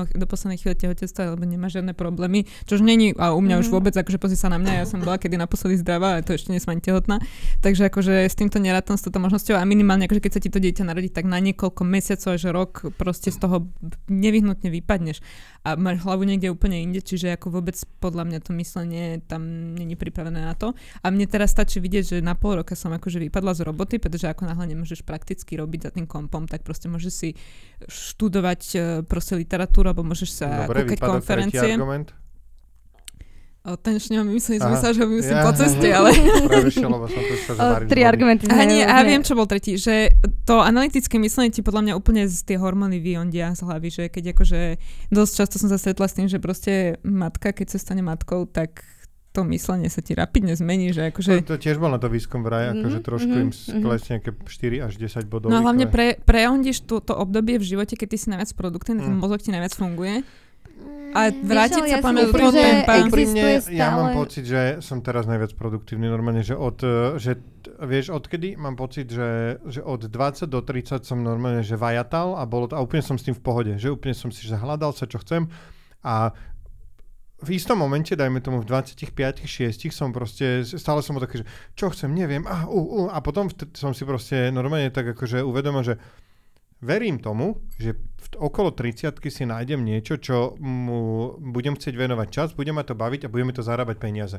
do poslednej chvíle tehotenstva, lebo nemáš žiadne problémy, čo už není, a u mňa mm. už vôbec, akože pozri sa na mňa, ja som bola kedy naposledy zdravá, ale to ešte nie som ani tehotná, takže akože s týmto nerátam, s touto možnosťou a minimálne, akože keď sa ti to dieťa narodí, tak na niekoľko mesiacov až rok proste z toho nevyhnutne vypadneš a máš hlavu niekde úplne inde, čiže ako vôbec podľa mňa to myslenie tam není pripravené na to. A mne teraz stačí vidieť, že na pol roka som akože vypadla z roboty, pretože ako náhle nemôžeš prakticky robiť za tým kompom, tak proste môžeš si študovať proste literatúru, alebo môžeš sa kúkať konferencie. Dobre, vypadol tretí argument. O tenšného my myslím, som myslel, že ho myslím ja, po ceste, ja, ale... Prevyšilo, bo som to sa zavaril. Tri argumenty. A nie, a viem, čo bol tretí, že to analytické myslenie ti podľa mňa úplne z tie hormóny vyondia z hlavy, že keď akože... Dosť často som sa stretla s tým, že proste matka, keď sa stane matkou, tak to myslenie sa ti rapidne zmení, že akože... To, to tiež bol na to výskum vraj, akože mm-hmm, trošku mm-hmm, im sklesne nejaké štyri až desať bodov. No hlavne pre, preondíš to, to obdobie v živote, keď ty si najviac produktívny, mm. ten mozog ti najviac funguje. A vrátiť Víš, sa páme do toho tempa. Úprimne, ja mám pocit, že som teraz najviac produktívny. Normálne, že od, že, vieš, odkedy mám pocit, že, že od dvadsať do tridsať som normálne, že vajatal a, bolo, a úplne som s tým v pohode. Že úplne som si, že hľadal sa, čo chcem a v istom momente, dajme tomu v dvadsaťpäť šesť som proste, stále som taký, že čo chcem, neviem, a, u, u, a potom vt- som si proste normálne tak akože uvedomil, že verím tomu, že v okolo tridsiatky si nájdem niečo, čo mu budem chcieť venovať čas, budem ma to baviť a budeme to zarábať peniaze.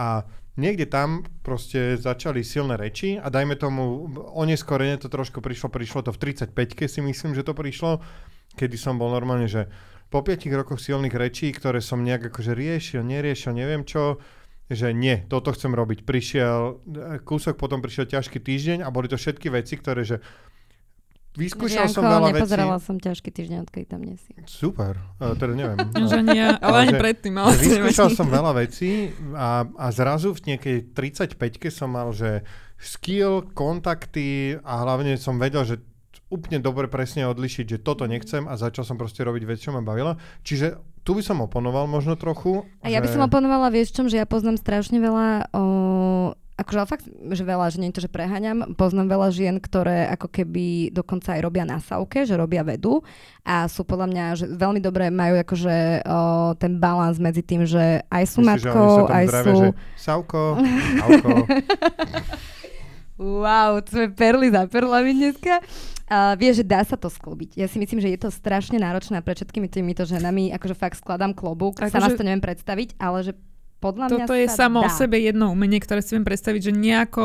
A niekde tam proste začali silné reči a dajme tomu, oneskorene to trošku prišlo, prišlo to v tridsaťpäťke si myslím, že to prišlo, kedy som bol normálne, že po piatich rokoch silných rečí, ktoré som nejak akože riešil, neriešil, neviem čo, že nie, toto chcem robiť. Prišiel kúsok, potom prišiel ťažký týždeň a boli to všetky veci, ktoré, že vyskúšal Janko, som veľa vecí. Nepozerala som ťažký týždeň, odkedy tam nie si. Super, uh, teda neviem. Že nie, ale ani predtým. Ale vyskúšal som veľa vecí a, a zrazu v niekej tridsaťpäťke som mal, že skill, kontakty a hlavne som vedel, že úplne dobre presne odlišiť, že toto nechcem a začal som proste robiť vec, čo ma bavila. Čiže tu by som oponoval možno trochu. A ja že... by som oponovala, vieš čom, že ja poznám strašne veľa, o... akože ale fakt, že veľa, že nie to, že preháňam, poznám veľa žien, ktoré ako keby dokonca aj robia na sávke, že robia vedu a sú podľa mňa, že veľmi dobre majú akože o, ten balans medzi tým, že aj sú Myslíš, matkou, aj zdravia, sú... Sávko, sávko. Wow, to sme perly za perlami dneska. Uh, vieš, že dá sa to sklobiť. Ja si myslím, že je to strašne náročné pre všetkými týmito ženami. Akože fakt skladám klobúk. Ako sama že... si to neviem predstaviť, ale že podľa Toto mňa sa dá. Toto je samo o sebe jedno umenie, ktoré si viem predstaviť, že nejako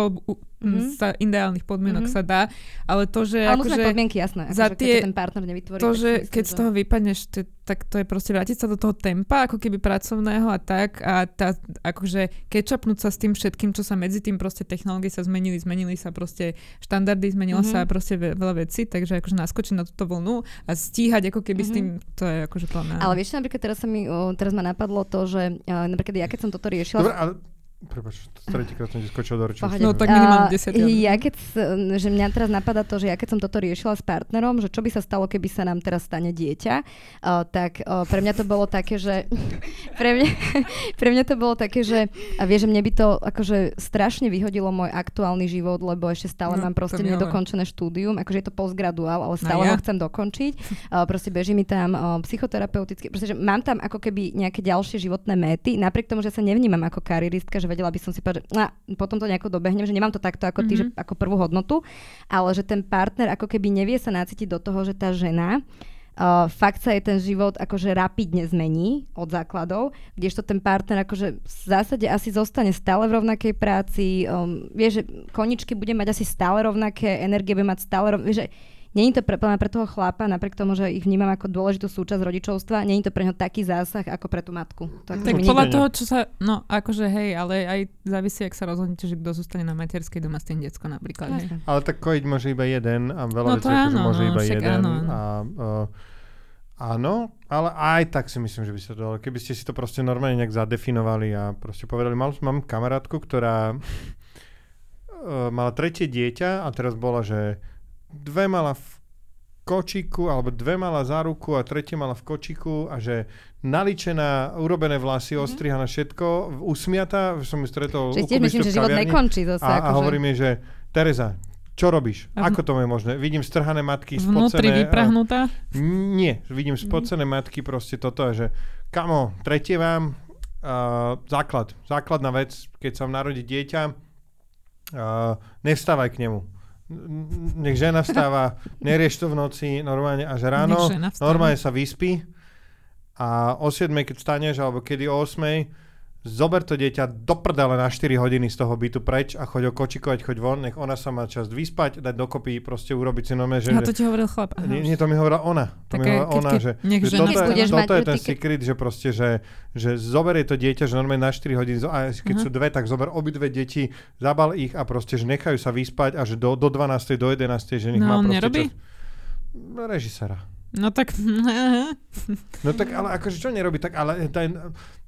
mm-hmm. sa ideálnych podmienok mm-hmm. sa dá, ale to, že... Ale musíme podmienky, jasné. Za akože, tie, keď ten partner nevytvorí... To, že myslím, keď že... z toho vypadneš, to, tak to je proste vrátiť sa do toho tempa, ako keby pracovného a tak, a tá, akože kečapnúť sa s tým všetkým, čo sa medzi tým proste technológie sa zmenili, zmenili sa proste štandardy, zmenilo mm-hmm. sa proste veľa vecí, takže akože naskočiť na túto vlnu a stíhať ako keby mm-hmm. s tým, to je akože plná. Ale vieš, napríklad teraz sa mi, teraz ma napadlo to, že napríklad ja, keď som toto riešila... Dobre, ale... Prepač, tretíkrát som ti skočil do rečí. No tak minimálne desať. Ja keď, že mňa teraz napadá to, že ja keď som toto riešila s partnerom, že čo by sa stalo, keby sa nám teraz stane dieťa, uh, tak uh, pre mňa to bolo také, že pre mňa, pre mňa to bolo také, že a vieš, že mne by to akože strašne vyhodilo môj aktuálny život, lebo ešte stále no, mám proste nedokončené štúdium, akože je to postgraduál, ale stále no, ja. ho chcem dokončiť. Uh, proste beží mi tam uh, psychoterapeutické, pretože mám tam ako keby nejaké ďalšie životné méty, napriek tomu, že sa nevnímam ako karieristka, že vedela by som si povedať, že na, potom to nejako dobehnem, že nemám to takto ako ty, mm-hmm. že ako prvú hodnotu, ale že ten partner ako keby nevie sa nacítiť do toho, že tá žena Uh, fakt sa jej ten život akože rapidne zmení od základov, kdežto ten partner akože v zásade asi zostane stále v rovnakej práci, um, vie, že koničky bude mať asi stále rovnaké, energie bude mať stále rovnaké, že nie je to pre, pre toho chlapa, napriek tomu, že ich vnímam ako dôležitú súčasť rodičovstva, nie je to pre neho taký zásah ako pre tú matku. To tak podľa toho, čo sa, no akože hej, ale aj závisí, ak sa rozhodnete, že kto zostane na materskej doma s tým decko napríklad. Ne? Ale tak kojiť môže iba jeden a veľa no, vecí akože môže no, iba jeden. Áno, áno. A, uh, áno, ale aj tak si myslím, že by sa to, keby ste si to proste normálne nejak zadefinovali a proste povedali, mal, mám kamarátku, ktorá uh, mala tretie dieťa a teraz bola, že dve mala v kočíku, alebo dve mala za ruku a tretie mala v kočíku a že naličená, urobené vlasy, mm-hmm. ostrihaná všetko, usmiatá, som ju stretol u kubištov v kaviarni a, a hovorí mi, že Tereza, čo robíš? Ako to je možné? Vidím strhané matky, spocené... Vnútri vyprahnutá? Nie, vidím spocené mm-hmm. matky, proste toto, že kamo, tretie vám, uh, základ, základná vec, keď sa narodí dieťa, uh, nevstávaj k nemu. Nech žena vstáva, nerieš to v noci normálne až ráno, normálne sa vyspí a o siedmej keď staneš, alebo kedy o ôsmej zober to dieťa do prdele na štyri hodiny z toho bytu preč a choď ho kočikovať, choď von, nech ona sa má časť vyspať, dať dokopy, proste urobiť si nome, že... A to ti hovoril chlap. Aha, nie, nie, to mi hovorila ona. To mi hovorila ona, že, že toto, je, toto je ten secret, že proste, že, že zoberie to dieťa, že normálne na štyri hodiny, a keď aha. sú dve, tak zober obidve deti, zabal ich a proste, že nechajú sa vyspať a že do, do dvanástej, do jedenástej, že nech no, má proste nerobí? Čas... Režisera. No tak... No tak, ale akože čo nerobí, tak ale ten,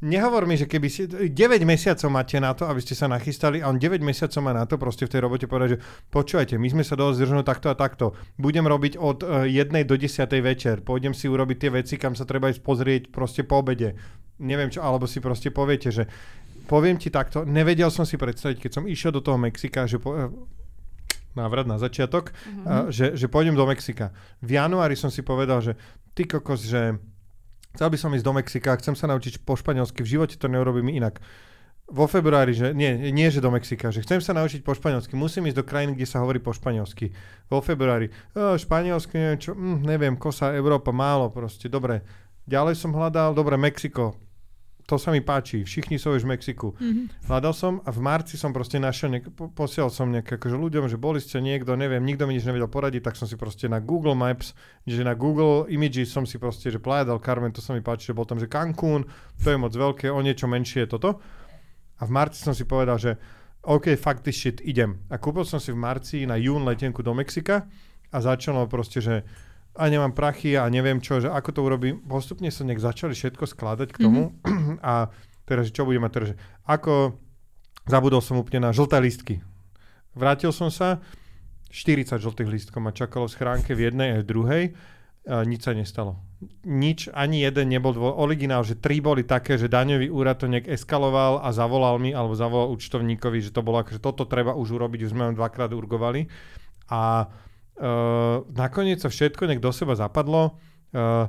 nehovor mi, že keby si deväť mesiacov máte na to, aby ste sa nachystali a on deväť mesiacov má na to proste v tej robote povedať, že počúvajte, my sme sa dosť zdržali takto a takto, budem robiť od jednej do desiatej večer, pôjdem si urobiť tie veci, kam sa treba ísť pozrieť proste po obede, neviem čo, alebo si proste poviete, že poviem ti takto, nevedel som si predstaviť, keď som išiel do toho Mexika, že... Po, návrat na začiatok, mm-hmm. a, že, že pôjdem do Mexika. V januári som si povedal, že ty kokos, že chcel by som ísť do Mexika, chcem sa naučiť po španielsky, v živote to neurobím inak. Vo februári, že nie, nie že do Mexika, že chcem sa naučiť po španielsky, musím ísť do krajiny, kde sa hovorí po španielsky. Vo februári, e, španielsky, neviem čo, mm, neviem, kosa, Európa, málo proste, dobre. Ďalej som hľadal, dobre, Mexiko, to sa mi páči, všichni sú už v Mexiku. Mm-hmm. Hľadal som a v marci som proste našiel, niek- posielal som nejak akože ľuďom, že boli ste niekto, neviem, nikto mi nič nevedel poradiť, tak som si proste na Google Maps, že na Google Images som si proste, že Playa del Carmen, to sa mi páči, že bol tam, že Cancún, to je moc veľké, o niečo menšie je toto. A v marci som si povedal, že OK, fuck this shit, idem. A kúpil som si v marci na jún letenku do Mexika a začalo proste, že a nemám prachy a neviem čo, že ako to urobím. Postupne sa nejak začali všetko skladať k tomu mm-hmm. a teraz, čo budem mať teraz, že ako zabudol som úplne na žlté lístky. Vrátil som sa, štyridsať žltých lístkov ma čakalo v schránke v jednej a v druhej, a nič sa nestalo. Nič, ani jeden nebol dvo- originál, že tri boli také, že daňový úrad to nejak eskaloval a zavolal mi, alebo zavolal účtovníkovi, že to bolo akože toto treba už urobiť, už sme vám dvakrát urgovali. A Uh, nakoniec sa všetko nejak do seba zapadlo, uh,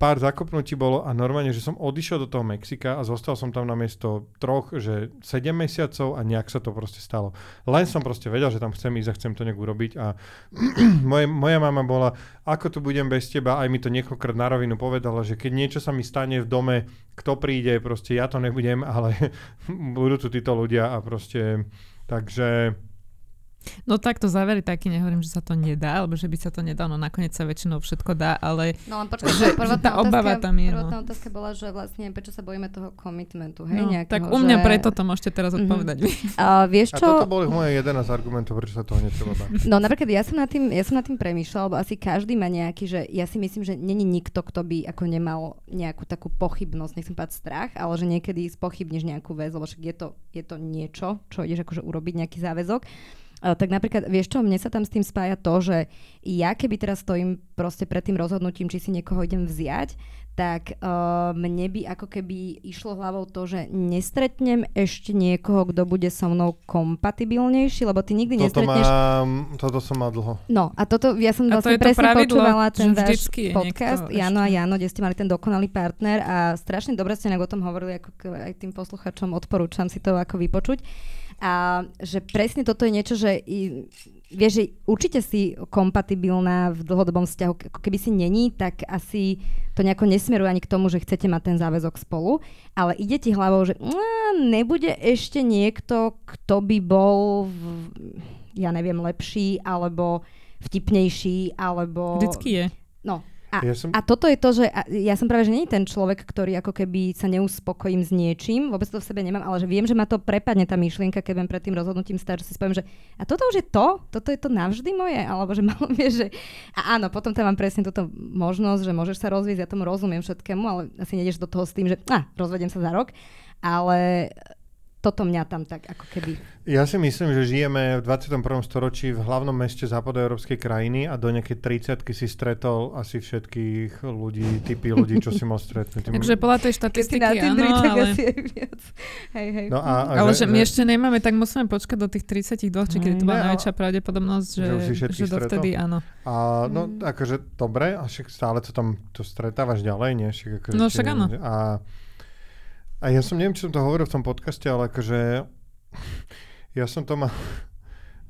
pár zakopnutí bolo a normálne, že som odišiel do toho Mexika a zostal som tam na miesto troch, že sedem mesiacov a nejak sa to proste stalo. Len som proste vedel, že tam chcem ísť a chcem to nejak urobiť a moje, moja mama bola, ako tu budem bez teba, aj mi to niekoľkrát na rovinu povedala, že keď niečo sa mi stane v dome, kto príde, proste ja to nebudem, ale budú tu títo ľudia a proste, takže... No takto závery taký, nehovorím, že sa to nedá, alebo že by sa to nedalo, no nakoniec sa väčšinou všetko dá, ale no, len počkaj, že, prvotná, tá obava otázka, tam je, prvotná no. otázka bola, že vlastne prečo sa bojíme toho commitmentu, hej, no, nejakého, tak u mňa že... preto to môžete teraz odpovedať. Mm-hmm. A, vieš čo? A toto boli moje jedenásť argumentov, prečo sa toho netreba báť. No napríklad ja som nad tým, ja som nad tým premýšľala, lebo asi každý má nejaký, že ja si myslím, že není nikto, kto by ako nemal nejakú takú pochybnosť, nechcem povedať strach, ale že niekedy spochybníš nejakú vec, lebo však je to, je to niečo, čo ideš akože urobiť nejaký záväzok. Tak napríklad, vieš čo, mne sa tam s tým spája to, že ja keby teraz stojím proste pred tým rozhodnutím, či si niekoho idem vziať, tak uh, mne by ako keby išlo hlavou to, že nestretnem ešte niekoho, kto bude so mnou kompatibilnejší, lebo ty nikdy toto nestretneš... Mám, toto som mal dlho. No a toto, ja som vlastne presne pravidlo, počúvala ten váš podcast, Jano a Jano, kde ste mali ten dokonalý partner a strašne dobre ste nejak o tom hovorili, ako aj tým posluchačom odporúčam si to ako vypočuť. A že presne toto je niečo, že i, vieš, že určite si kompatibilná v dlhodobom vzťahu. Keby si není, tak asi to nejako nesmeruje ani k tomu, že chcete mať ten záväzok spolu. Ale ide ti hlavou, že nebude ešte niekto, kto by bol, v, ja neviem, lepší, alebo vtipnejší, alebo... Vždycky je. No. A, ja som... a toto je to, že ja som práve, že nie je ten človek, ktorý ako keby sa neuspokojím s niečím, vôbec to v sebe nemám, ale že viem, že ma to prepadne tá myšlienka, keď viem pred tým rozhodnutím stáť, že si spomínam, že a toto už je to? Toto je to navždy moje? Alebo že malo vieš, že... A áno, potom tam mám presne túto možnosť, že môžeš sa rozviesť, ja tomu rozumiem všetkému, ale asi nejdeš do toho s tým, že ah, rozvediem sa za rok, ale... Toto mňa tam tak ako keby... Ja si myslím, že žijeme v dvadsiatom prvom storočí v hlavnom meste západoeurópskej krajiny a do nejakej tridsiatky si stretol asi všetkých ľudí, typy ľudí, čo si mal stretnúť. Takže bola to je štatistiky, áno, ale... Hej, hej. No a, a ale že, že my že... ešte nemáme, tak musíme počkať do tých tridsiatich dvoch, či keď to bola najväčšia pravdepodobnosť, že, že, že dovtedy áno. A, no mm. akože dobre, a však stále to tam to stretávaš ďalej, nie? Však, akože, no však áno. A... A ja som, neviem, či som to hovoril v tom podcaste, ale akože ja som to mal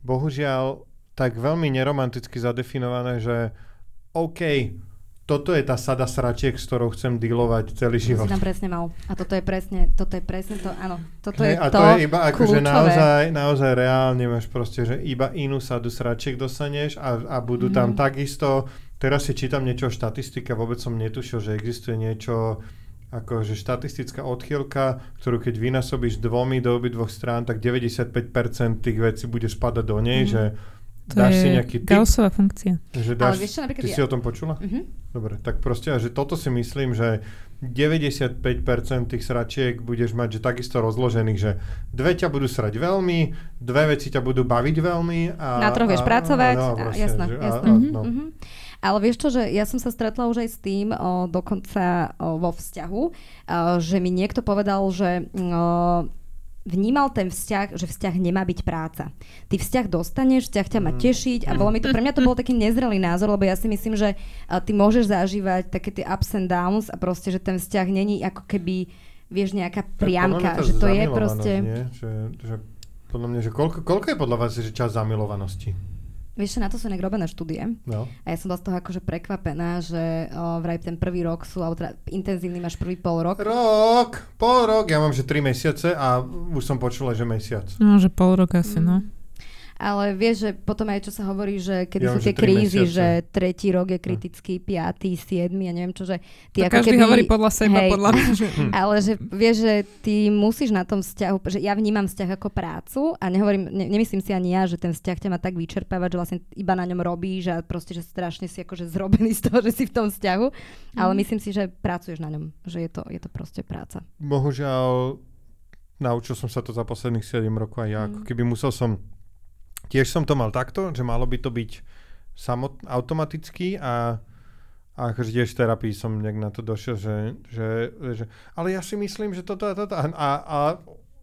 bohužiaľ tak veľmi neromanticky zadefinované, že OK, toto je tá sada sračiek, s ktorou chcem dealovať celý život. To si tam presne mal. A toto je presne, toto je presne to, áno. Toto je, je a to, to je iba akože naozaj, naozaj reálne máš proste, že iba inú sadu sračiek dostaneš a, a budú mm. tam takisto. Teraz si čítam niečo o štatistike, vôbec som netušil, že existuje niečo... akože štatistická odchýlka, ktorú keď vynásobíš dvomi do obi dvoch strán, tak deväťdesiatpäť percent tých vecí bude spadať do nej, mm-hmm. že to dáš si nejaký tip. To je Gaussova funkcia. Že dáš, ale vieš, napríklad... Ty si o tom počula? Mm-hmm. Dobre, tak proste, že toto si myslím, že deväťdesiatpäť percent tých sračiek budeš mať, že takisto rozložených, že dve ťa budú srať veľmi, dve veci ťa budú baviť veľmi. A, na troch vieš pracovať. No, proste, jasná, že, jasná. A, mm-hmm. a, no. Mm-hmm. Ale vieš čo, že ja som sa stretla už aj s tým, o, dokonca o, vo vzťahu, o, že mi niekto povedal, že o, vnímal ten vzťah, že vzťah nemá byť práca. Ty vzťah dostaneš, vzťah ťa má tešiť a bolo mi to, pre mňa to bol taký nezrelý názor, lebo ja si myslím, že o, ty môžeš zažívať také tie ups and downs a proste, že ten vzťah není ako keby, vieš, nejaká priamka, že to je proste... Nie? Že, že podľa mňa, že koľko, koľko je podľa vás že čas zamilovanosti? Vieš, na to sú nejak robené štúdie no. a ja som bola z toho akože prekvapená, že o, vraj ten prvý rok sú, alebo teda intenzívny máš prvý pol rok. Rok, pol rok, ja mám že tri mesiace a už som počula, že mesiac. No, že pol rok asi, mm. no. Ale vieš, že potom aj čo sa hovorí, že kedy ja sú tie krízy, mesiace. Že tretí rok je kritický, hm. piatý, siedmy, ja neviem čo, že... Ty to ako každý keby, hovorí podľa seba, hej, podľa mňa. Ale že vieš, že ty musíš na tom vzťahu, že ja vnímam vzťah ako prácu a nehovorím, ne, nemyslím si ani ja, že ten vzťah ťa má tak vyčerpávať, že vlastne iba na ňom robíš a proste, že strašne si akože zrobený z toho, že si v tom vzťahu, hm. ale myslím si, že pracuješ na ňom, že je to, je to proste práca. Bohužiaľ, naučil som sa to za posledných sedem rokov aj ja, hm. keby musel som. Tiež som to mal takto, že malo by to byť samot, automaticky a, a akože tiež v terapii som nejak na to došiel, že, že, že ale ja si myslím, že toto a toto a, a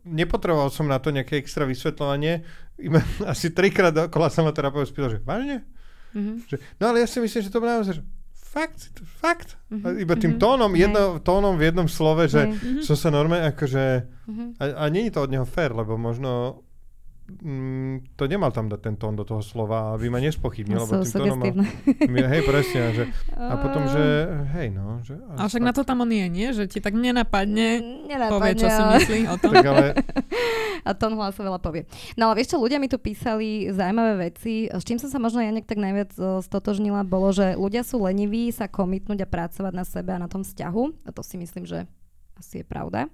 nepotreboval som na to nejaké extra vysvetľovanie. Iba asi trikrát dokola sa ma terapeut spýtal, že vážne? Mm-hmm. Že, no ale ja si myslím, že to bolo naozaj, že fakt, fakt. Mm-hmm. Iba tým tónom, jedno, tónom v jednom slove, že mm-hmm. som sa normálne akože, mm-hmm. a, a nie je to od neho fér, lebo možno mm, to nemal tam dať ten tón do toho slova, aby ma nespochybnil. To sú sugestívne. Hej, presne. Že, a potom, že hej, no. Že, a však tak, na to tam on je, nie? Že ti tak nenapadne, nenapadne povie, čo si myslí o tom. Tak ale... A tón hlasu veľa povie. No ale vieš čo, ľudia mi tu písali zaujímavé veci. S čím som sa možno ja nejak tak najviac stotožnila, bolo, že ľudia sú leniví sa komitnúť a pracovať na sebe a na tom vzťahu. A to si myslím, že asi je pravda.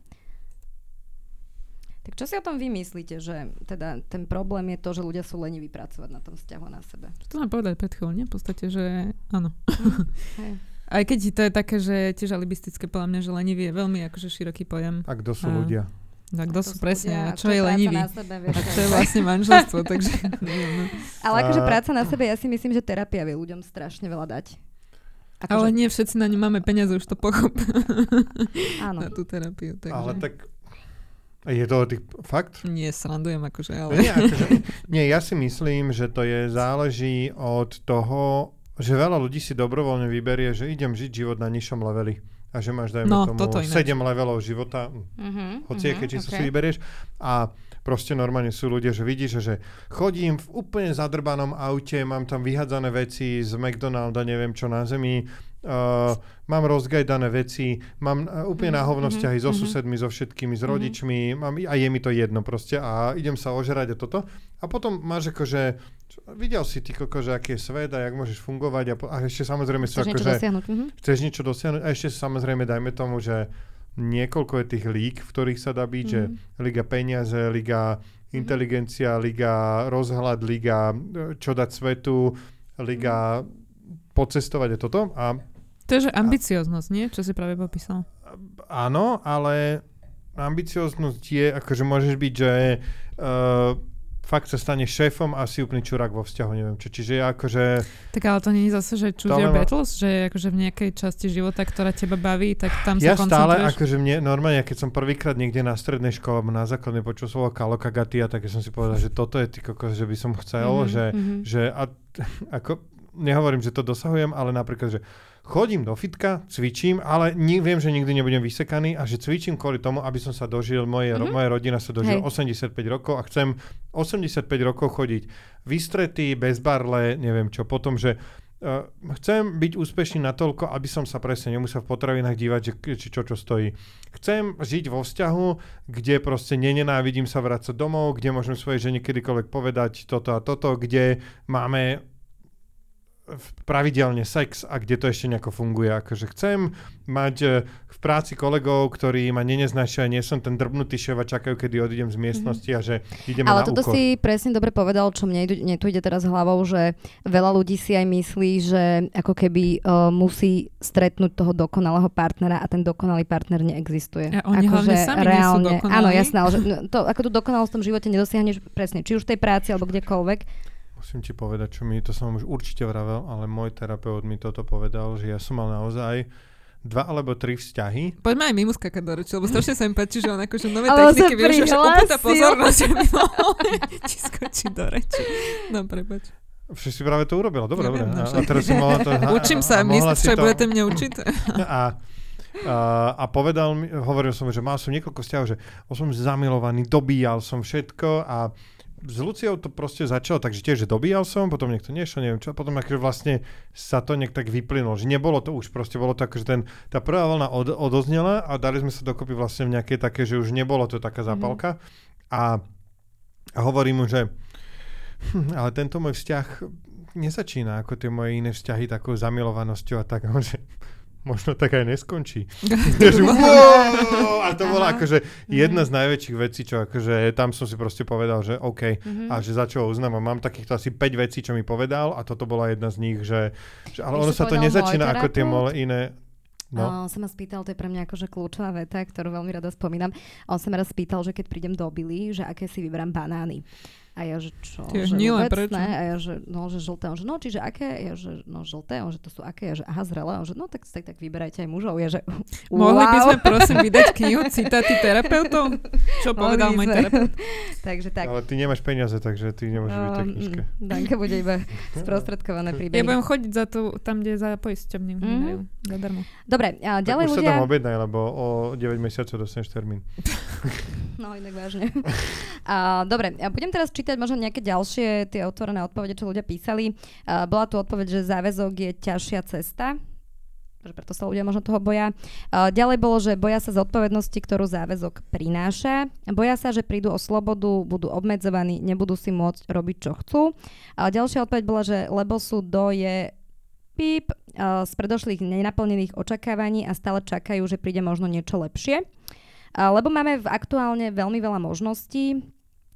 Tak čo si o tom vy myslíte, že teda ten problém je to, že ľudia sú leniví pracovať na tom vzťahu na sebe? Čo to mám povedať pred chvíľou, nie? V podstate, že áno. Mm, hej. Aj keď to je také, že tiež alibistické, podľa mňa, že lenivý je veľmi akože široký pojem. A kto sú a... ľudia? A kto sú, sú presne? Ľudia, a čo je lenivý? Sebe, vieš, a čo je vlastne manželstvo? Takže, no. Ale akože práca na sebe, ja si myslím, že terapia vie ľuďom strašne veľa dať. Ako ale že... nie všetci na ňu máme peniaze, už to pochop. Áno. Na tú terapiu. Takže... Ale tak... Je to tých fakt? Nie, srandujem akože, ale... Nie, akože, nie, ja si myslím, že to je záleží od toho, že veľa ľudí si dobrovoľne vyberie, že idem žiť život na nižšom leveli. A že máš, dajme no, tomu, sedem levelov života. Mm-hmm, hoci mm-hmm, keď číslo okay. si vyberieš. A proste normálne sú ľudia, že vidíš, že chodím v úplne zadrbanom aute, mám tam vyhadzané veci z McDonalda, neviem čo na zemi, Uh, mám rozgajdané veci, mám uh, úplne na hovno vzťahy mm-hmm. so susedmi, so všetkými, s rodičmi, mám, a je mi to jedno proste a idem sa ožerať a toto. A potom máš akože, čo, videl si ty koko, že aký je svet a jak môžeš fungovať a, po, a ešte samozrejme chceš, niečo, že, dosiahnuť. chceš niečo dosiahnuť a ešte samozrejme dajme tomu, že niekoľko je tých líg, v ktorých sa dá byť, mm-hmm. že liga peniaze, liga inteligencia, liga rozhľad, liga čo dať svetu, liga mm-hmm. pocestovať a toto a to je, že ambicioznosť, nie? Čo si práve popísal. Áno, ale ambicioznosť je, akože môžeš byť, že uh, fakt sa stane šéfom a si úplný čurák vo vzťahu, neviem čo. Čiže akože... Tak ale to nie je zase, že choose your battles, že akože v nejakej časti života, ktorá teba baví, tak tam ja sa koncentruješ. Ja stále, akože mne, normálne, keď som prvýkrát niekde na strednej škole, na základnej počul slovo kalokagatia, tak ja som si povedal, že toto je ty kokos, že by som chcel, mm-hmm, že, mm-hmm. že a, ako, nehovorím, že to dosahujem, ale napríklad, že chodím do fitka, cvičím, ale nie, viem, že nikdy nebudem vysekaný a že cvičím kvôli tomu, aby som sa dožil, moje, mm-hmm. moja rodina sa dožil Hej. osemdesiatpäť rokov a chcem osemdesiatpäť rokov chodiť vystretý, bez barle, neviem čo. Potom, že uh, chcem byť úspešný natoľko, aby som sa presne nemusel v potravinách dívať, že, či čo, čo stojí. Chcem žiť vo vzťahu, kde proste nenenávidím sa vrácať domov, kde môžem svojej žene kedykoľvek povedať toto a toto, kde máme... pravidelne sex a kde to ešte nejako funguje. Akože chcem mať v práci kolegov, ktorí ma neneznačia, nie som ten drbnutý šéf a čakajú, kedy odídem z miestnosti a že ideme ale na úkor. Ale toto si presne dobre povedal, čo mne, mne tu ide teraz hlavou, že veľa ľudí si aj myslí, že ako keby uh, musí stretnúť toho dokonalého partnera a ten dokonalý partner neexistuje. A oni hlavne sami reálne, nie sú dokonalí. Áno, jasná, že to, ako tú dokonalosť v tom živote nedosiahneš presne, či už v tej práci alebo kdekoľvek. Musím ti povedať, čo mi, to som už určite vravel, ale môj terapeut mi toto povedal, že ja som mal naozaj dva alebo tri vzťahy. Poďme aj mimo skákať do reči, lebo strašne sa mi páči, že on akože nové techniky využíva, že upúta pozornosť, že mi ti skočí do reči. No, prepáč. Všetci práve to urobila, dobre, dobre. No, a, a teraz som mohla to... Učím sa, myslím, že budete mňa učiť. A... Uh, a povedal mi, hovoril som, že mal som niekoľko vzťahov, že som zamilovaný, dobíjal som všetko a s Luciou to proste začalo, takže tiež, že dobíjal som, potom niekto nešiel, neviem čo, potom akože vlastne sa to nejak tak vyplynulo, že nebolo to už proste, bolo to akože ten, tá prvá vlna od, odoznela a dali sme sa dokopy vlastne v nejakej také, že už nebolo to taká zápalka mm-hmm. a, a hovorím mu, že hm, ale tento môj vzťah nezačína ako tie moje iné vzťahy takou zamilovanosťou a tak, že možno tak aj neskončí. A to bola akože jedna z najväčších vecí, čo akože tam som si proste povedal, že OK, mm-hmm. a že za čo ho uznám. A mám takýchto asi päť vecí, čo mi povedal a toto bola jedna z nich, že, že ale ono sa to nezačína ako tie mole iné. No. On sa ma spýtal, to je pre mňa akože kľúčová veta, ktorú veľmi rada spomínam. On sa ma raz spýtal, že keď prídem do Billy, že aké si vyberám banány. A ja, že čo? Tiež že vôbec prečo? Ne. A ja, že, no, že žlté. On, že no, čiže aké? Ja, že no, žlté. On, že to sú aké? Ja, že aha, zrelé. On, že no, tak, tak, tak vyberajte aj mužov. Ja, že wow. Mohli by sme, prosím, vydať knihu citáty terapeutov? Čo povedal môj terapeut? Takže tak. Ale ty nemáš peniaze, takže ty nemôžeš um, byť tej knižke. Danka bude iba sprostredkované príbehy. Ja budem chodiť za to, tam, kde je za poisťovným. Mm. Zadarmo. Dobre, a ďalej ľudia... už sa tam objednaj, lebo o deväť mesiacov dostaneš termín. No, inak vážne. A, dobre, ja budem teraz či prečítať možno nejaké ďalšie tie otvorené odpovede, čo ľudia písali. Uh, bola tu odpoveď, že záväzok je ťažšia cesta, že preto sa ľudia možno toho boja. Uh, ďalej bolo, že boja sa zodpovednosti, ktorú záväzok prináša. Boja sa, že prídu o slobodu, budú obmedzovaní, nebudú si môcť robiť, čo chcú. Uh, ďalšia odpoveď bola, že lebo sú do je píp uh, z predošlých nenaplnených očakávaní a stále čakajú, že príde možno niečo lepšie. Uh, lebo máme v aktuálne veľmi veľa možností.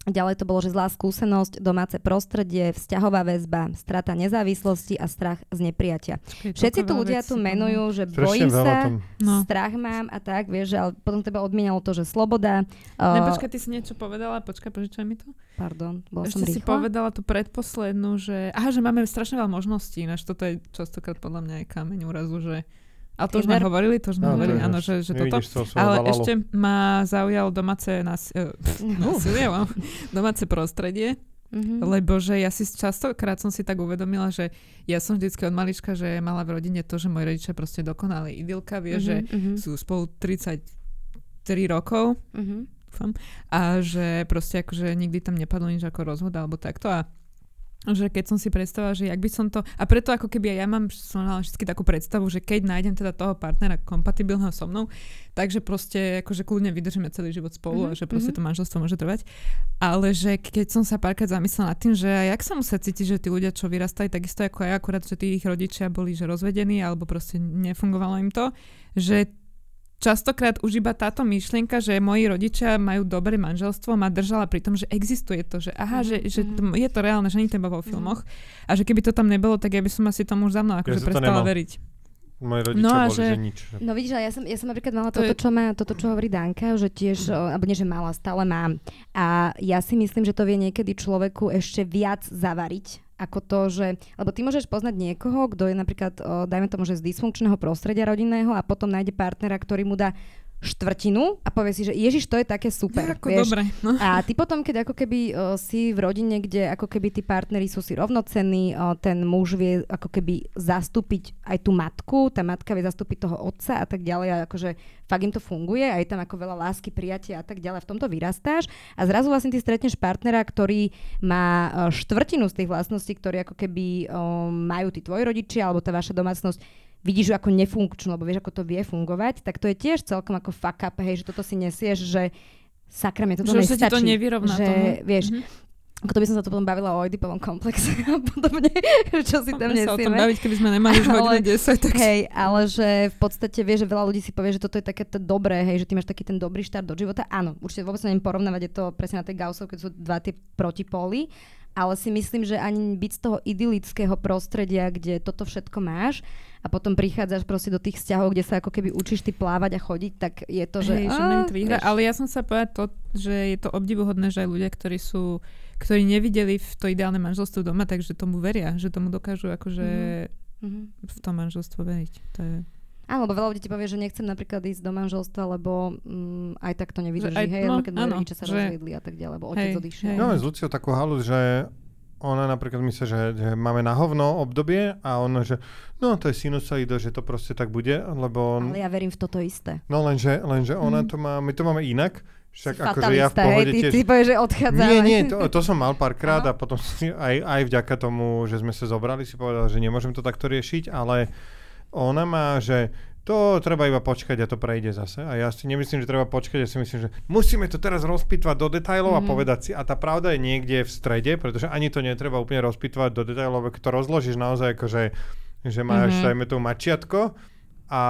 Ďalej to bolo, že zlá skúsenosť, domáce prostredie, vzťahová väzba, strata nezávislosti a strach z nepriatia. Čaký, Všetci tu ľudia tu menujú, že bojím sa, no. strach mám a tak, vieš, že, ale potom teba odmienalo to, že sloboda. Ne, uh, počkaj, ty si niečo povedala, počkaj, požičaj mi to. Pardon, bola som rýchla. Ešte si povedala tú predposlednú, že aha, že máme strašne veľa možností, ináč toto je častokrát podľa mňa aj kameň úrazu, že a to už sme hovorili, to už sme no, hovorili, áno, že, že toto. To, ale valalo. Ešte ma zaujalo domáce nás, uh, násilie, uh. domáce prostredie, mm-hmm. lebo že ja si častokrát som si tak uvedomila, že ja som vždycky od malička, že mala v rodine to, že moji rodičia proste dokonali idylka, vie, mm-hmm, že mm-hmm. sú spolu tridsaťtri rokov, mm-hmm. dúfam, a že proste akože nikdy tam nepadlo nič ako rozhod alebo takto a že keď som si predstavila, že jak by som to... A preto ako keby ja mám vždy takú predstavu, že keď nájdem teda toho partnera kompatibilného so mnou, takže proste akože kľudne vydržíme celý život spolu mm-hmm. a že proste to manželstvo môže trvať. Ale že keď som sa párkrát zamyslela nad tým, že jak sa musia cítiť, že tí ľudia, čo vyrastali, takisto ako aj akurát, že tí ich rodičia boli že rozvedení alebo proste nefungovalo im to, že častokrát už iba táto myšlienka, že moji rodičia majú dobré manželstvo, ma držala pri tom, že existuje to, že aha, že, že t- je to reálne, že nie iba vo filmoch. A že keby to tam nebolo, tak ja by som asi tomu už za mnou akože ja prestala veriť. Moje rodičia no boli, že... že nič. No vidíš, ale ja som, ja som napríklad mala to toto, je... čo má, toto, čo hovorí Danka, že tiež, alebo nie, že mala, stále mám. A ja si myslím, že to vie niekedy človeku ešte viac zavariť, ako to, že... Lebo ty môžeš poznať niekoho, kto je napríklad, o, dajme tomu, že z dysfunkčného prostredia rodinného a potom nájde partnera, ktorý mu dá štvrtinu a povie si, že ježiš, to je také super. Jako, vieš? Dobre, no. A ty potom, keď ako keby o, si v rodine, kde ako keby tí partneri sú si rovnocenní, o, ten muž vie ako keby zastúpiť aj tú matku, tá matka vie zastúpiť toho otca a tak ďalej. A akože fakt im to funguje a je tam ako veľa lásky, prijatia a tak ďalej. V tomto vyrastáš a zrazu vlastne ty stretneš partnera, ktorý má štvrtinu z tých vlastností, ktoré ako keby o, majú tí tvoji rodičia alebo tá vaša domácnosť. Vidíš ju ako nefunkčnú, lebo vieš, ako to vie fungovať, tak to je tiež celkom ako fuck up, hej, že toto si nesieš, že sakrame, toto nestačí. Že sa ti to nevyrovná že, tomu. Vieš, mm-hmm. ako to by som sa to potom bavila o Oedipovom komplexe a podobne, čo si tam nesieme. Môžeme sa o tom baviť, keby sme nemali už hodinu desať. Tak... Hej, ale že v podstate vieš, že veľa ľudí si povie, že toto je takéto dobré, hej, že ty máš taký ten dobrý štart do života. Áno, určite vôbec neviem porovnávať, je to presne na tej Gaussov, keď sú dva tie protipóly. Ale si myslím, že ani byť z toho idylického prostredia, kde toto všetko máš a potom prichádzaš proste do tých vzťahov, kde sa ako keby učíš ty plávať a chodiť, tak je to, že... Hej, že a, výhra, ale ja som sa povedať to, že je to obdivuhodné, že aj ľudia, ktorí sú, ktorí nevideli v to ideálne manželstvo doma, takže tomu veria, že tomu dokážu akože mm-hmm. v tom manželstvo veriť. To je... Áno, lebo veľa ľudí ti povie, že nechcem napríklad ísť do manželstva, lebo um, aj tak to nevydrží. Aj, hej, no, keď moji rodičia sa že... rozvedli a tak ďalej, lebo otec odišiel. No, s Luciou takú halu, že ona napríklad myslí, že, že máme na hovno obdobie a ona, že no, to je sinusoida, že to proste tak bude, lebo... Ale ja verím v toto isté. No, lenže, lenže ona hmm. to má, my to máme inak. Však akože ja v pohode tiež... Ty, ty povieš, že odchádzame. Nie, nie, to, to som mal párkrát a potom aj, aj vďaka tomu, že sme sa zobrali, si povedal, že nemôžem to takto riešiť, ale ona má, že to treba iba počkať a to prejde zase. A ja si nemyslím, že treba počkať, ja si myslím, že musíme to teraz rozpitvať do detailov mm-hmm. a povedať si, a tá pravda je niekde v strede, pretože ani to netreba úplne rozpitvať do detailov, keď to rozložíš naozaj akože, že máš, mm-hmm. dajme to mačiatko a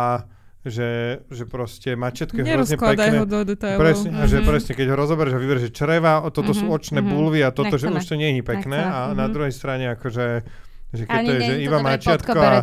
že, že proste mačiatko je hrozne pekné. Ho do detailov. Presne, mm-hmm. že presne, keď ho rozoberieš a vyberíš čreva, toto mm-hmm. sú očné mm-hmm. bulvy a toto, Nechceme. Že už to nie je pekné. Nechceme. A mm-hmm. na druhej strane akože že keď ani to je, že iba mačiatko a,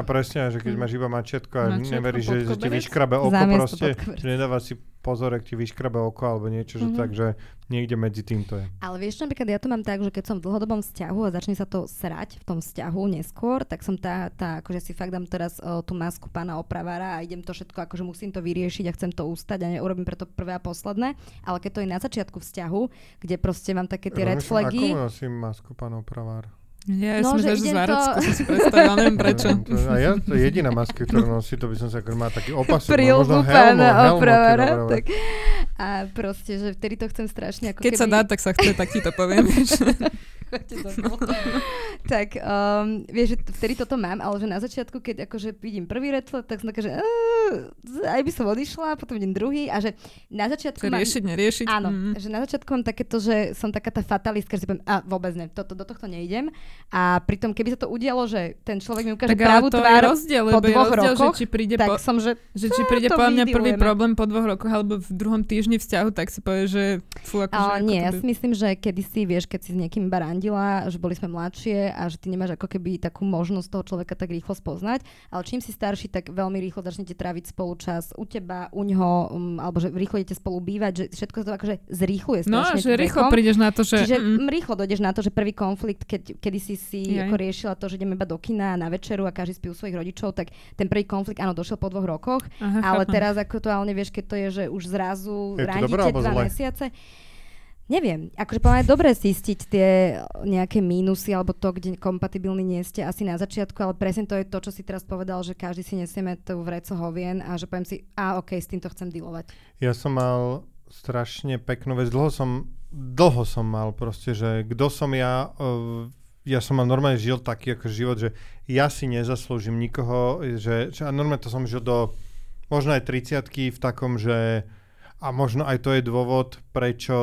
a presne, že keď máš iba mačiatko a neveríš, že, že ti vyškrabe oko proste, že nedávaš si pozor, ak ti vyškrabe oko alebo niečo, mm-hmm. že tak, že niekde medzi tým to je. Ale vieš, napríklad ja to mám tak, že keď som v dlhodobom vzťahu a začne sa to srať v tom vzťahu neskôr, tak som tá, tá akože si fakt dám teraz o, tú masku pána opravára a idem to všetko, akože musím to vyriešiť a chcem to ustať a neurobím preto prvé a posledné, ale keď to je na začiačku vzťahu, kde proste mám také tie red flagy. Ako nosím masku pána opravára? Ja, ja no, som že idem to... som si predstavila, neviem prečo. A ja to je jediná maska, ktorú nosí, to by som sa mal taký opasok, no, možno helmo, helmo. Opravera, helmo tak. A proste, že vtedy to chcem strašne. Ako keď keby... sa dá, tak sa chce, tak ti to poviem. Tak, um, vieš, že vtedy toto mám, ale že na začiatku, keď akože vidím prvý red flag, tak som taká, že uh, aj by som odišla, potom idem druhý a že na začiatku mám... Riešiť, neriešiť. Áno, mm. že na začiatku mám takéto, že som taká tá fatalistka, že si poviem, a vôbec ne, toto, do tohto neidem. A pritom, keby sa to udialo, že ten človek mi ukáže pravú tvár rozdiel, po dvoch rozdiel, rokoch, že príde tak po, som, že... Že či príde po mňa prvý problém po dvoch rokoch alebo v druhom týždni vzťahu, tak si povie, že... Fú, ako, ale že, nie, ja by... si myslím, že kedysi, vieš, keď si s niekým barandila, že boli sme mladšie a že ty nemáš ako keby takú možnosť toho človeka tak rýchlo spoznať, ale čím si starší, tak veľmi rýchlo začnete tráviť spolu čas u teba, u ňoho, um, alebo že rýchlo idete spolu bývať, že všetko sa to akože zrýchluje. No, že rýchlo prídeš na to, že... Čiže mm. rýchlo dojdeš na to, že prvý konflikt, keď si si ako riešila to, že ideme iba do kina na večeru a každý spí u svojich rodičov, tak ten prvý konflikt, áno, došiel po dvoch rokoch, aha, ale chápam. Teraz aktuálne vieš, keď to je, že už zrazu randíte dva zle? mesiace. Neviem, akože poviem, je dobré zistiť tie nejaké mínusy alebo to, kde kompatibilní nie ste asi na začiatku, ale presne to je to, čo si teraz povedal, že každý si nesieme tú vreco hovien a že poviem si, a okej, okay, s týmto chcem dealovať. Ja som mal strašne peknú vec, dlho som, dlho som mal proste, že kto som ja... Uh, ja som mal normálne žil taký ako život, že ja si nezaslúžim nikoho, že, že a normálne to som žil do možno aj tridsiatky v takom, že a možno aj to je dôvod, prečo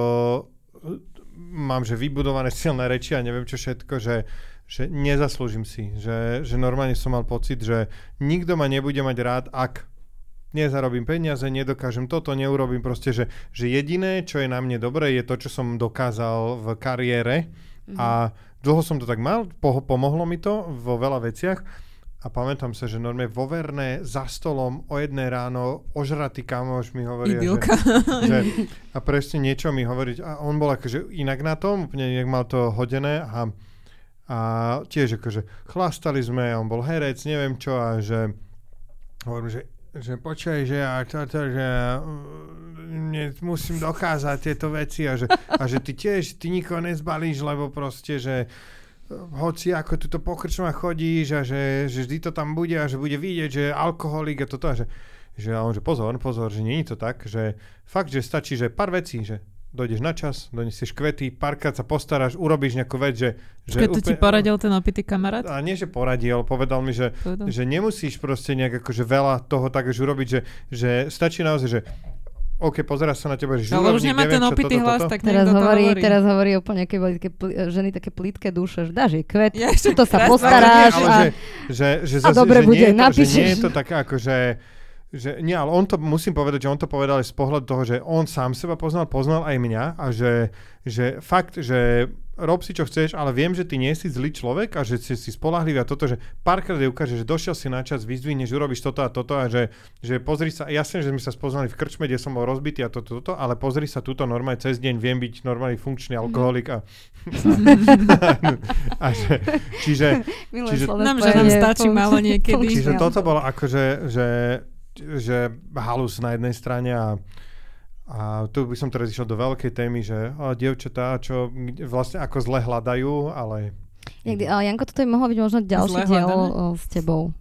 mám, že vybudované silné reči a neviem čo všetko, že, že nezaslúžim si, že, že normálne som mal pocit, že nikto ma nebude mať rád, ak nezarobím peniaze, nedokážem toto, neurobím proste, že, že jediné, čo je na mne dobré, je to, čo som dokázal v kariére mhm. a dlho som to tak mal, po, pomohlo mi to vo veľa veciach a pamätám sa, že normálne vo Verne za stolom o jednej ráno ožratý kamoš mi hovorí, že, že a presne niečo mi hovorí a on bol akože inak na tom, úplne nejak mal to hodené a, a tiež akože chlastali sme, on bol herec, neviem čo a že hovorím, že že počkaj, že ja toto, že ja, mne musím dokázať tieto veci a že, a že ty tiež, ty nikoho nezbalíš, lebo proste, že hoci ako tu to pokrčma chodíš a že, že vždy to tam bude a že bude vidieť, že alkoholík a toto a že, že, a on, že pozor, pozor, že nie je to tak, že fakt, že stačí, že pár vecí, že dojdeš na čas, donesieš kvety, párkrát sa postaráš, urobíš nejakú vec, že... že Keď to ti poradil ten opitý kamarát? A nie, že poradil, povedal mi, že, že nemusíš proste nejak akože veľa toho tak už urobiť, že, že stačí naozaj, že OK, pozera sa na teba, že žulovník, no, už nemá neviem, ten opitý čo, toto, hlas, toto. Tak teraz hovorí, hovorí. Teraz hovorí úplne, keď boli také pl- ženy také plítke duše, že dáš jej kvet, ja, že to sa postaráš nie, a, že, že, že a zase, dobre že bude, to, napíšeš. Že nie je to také akože... Že, nie, ale on to, musím povedať, že on to povedal aj z pohľadu toho, že on sám seba poznal, poznal aj mňa a že, že fakt, že rob si čo chceš, ale viem, že ty nie si zlý človek a že si, si spoľahlivý a toto, že párkrát je ukáže, že došiel si na čas, vyzdvihneš, urobíš toto a toto a že, že pozri sa, jasne, že sme sa spoznali v krčme, kde som bol rozbitý a toto, toto, ale pozri sa túto normálne cez deň, viem byť normálny funkčný alkoholik a... a že, čiže... čiže nám, že nám stačí málo niekedy. Čiže toto bolo akože... Že, že halus na jednej strane a, a tu by som teraz išiel do veľkej témy, že o, dievčatá, čo vlastne ako zle hľadajú, ale... Niekde, ale Janko, toto by mohlo byť možno ďalší diel o, s tebou.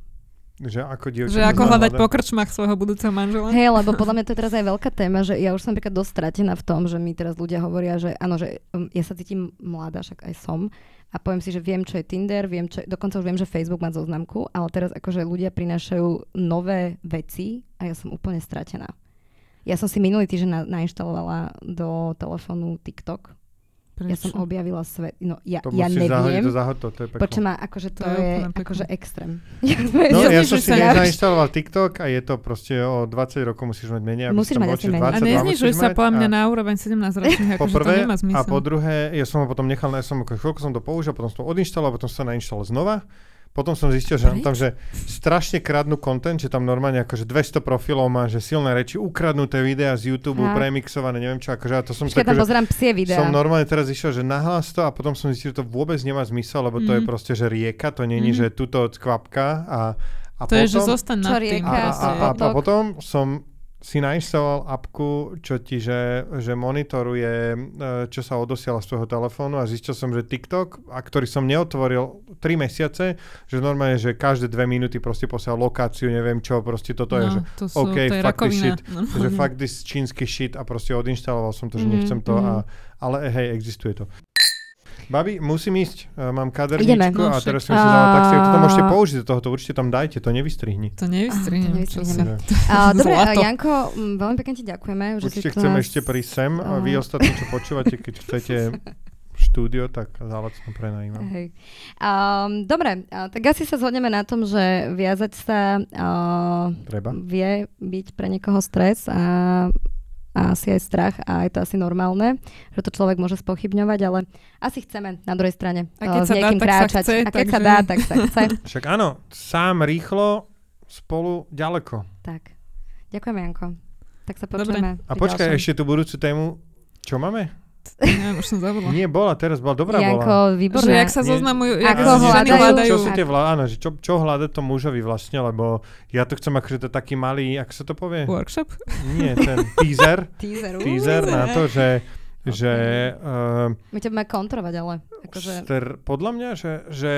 Že ako, že ako hľadať po krčmách svojho budúceho manžela? Hej, lebo podľa mňa to je teraz aj veľká téma, že ja už som napríklad dosť stratená v tom, že mi teraz ľudia hovoria, že áno, že ja sa cítim mladá, však aj som a poviem si, že viem, čo je Tinder, viem, čo, dokonca už viem, že Facebook má zoznamku, ale teraz akože ľudia prinášajú nové veci a ja som úplne stratená. Ja som si minulý týždeň na, nainštalovala do telefónu TikTok. Prečo? Ja som objavila svet. No, ja, to ja neviem. To musíš to je peklo. Počuť ma, akože to, to je, je akože extrém. No, ja som si nezainštaloval TikTok a je to proste o dvadsať rokov musíš mať menej. Musíš mať asi menej. A neznižuj sa podľa mňa na úroveň sedemnásťročných, akože to nemá zmysel. A po druhé, ja som ho potom nechal, ja som, chvíľku som to použil, potom som to odinštaloval, potom som sa nainštaloval znova. Potom som zistil, že tam, že strašne kradnú content, že tam normálne akože dvesto profilov má, že silné reči, ukradnuté videá z YouTube, ha. Premixované, neviem čo, akože ja to som... Počkej, tam pozerám psie videá. Som normálne teraz išiel, že nahlás to a potom som zistil, že to vôbec nemá zmysel, lebo mm. to je proste, že rieka, to není, mm. že tuto kvapka a, a to potom... To je, že zostaň nad tým. A, a, a, a potom som... si nainštaloval apku, čo ti, že, že monitoruje, čo sa odosiela z tvojho telefónu, a zistil som, že TikTok, a ktorý som neotvoril tri mesiace, že normálne, že každé dve minúty proste posiela lokáciu, neviem čo, proste toto no, je, že to sú, OK, to je fuck this shit, no, že no. fuck this čínsky shit, a proste odinštaloval som to, že mm, nechcem to, mm. a, ale hej, existuje to. Babi, musím ísť, mám kaderníčko no, a teraz som si dala taxi. Toto môžete použiť do tohoto, určite tam dajte, to nevystrihni. To nevystrihnem. Ah, dobre, Janko, veľmi pekne ti ďakujeme. Že určite chceme nás... ešte prísť sem a vy ostatní, čo počúvate, keď chcete štúdio, tak zálacno prenajímam. Hej. Um, dobre, tak asi sa zhodneme na tom, že viazať sa uh, treba. Vie byť pre niekoho stres a... a asi aj strach, a je to asi normálne, že to človek môže spochybňovať, ale asi chceme na druhej strane uh, s niekým kráčať. Chce, a keď takže... sa dá, tak sa chce. Však áno, sám rýchlo, spolu ďaleko. Tak. Ďakujem, Janko. Tak sa počujeme. A počkaj, ďalšom. Ešte tú budúcu tému, čo máme? Ja, už som zabudla. Nie, bola, teraz bola, dobrá Janko, bola. Janko, výborná. Že jak sa zoznamujú, jak ako hľadajú. Čo sú tie vlá... Áno, že čo, čo hľada to mužovi vlastne, lebo ja to chcem akože to taký malý, ako sa to povie? Workshop? Nie, ten teaser. teaser, uh, teaser uh, na to, že... Okay. že uh, My to budeme kontrovať, ale... Akože... Str- podľa mňa, že... že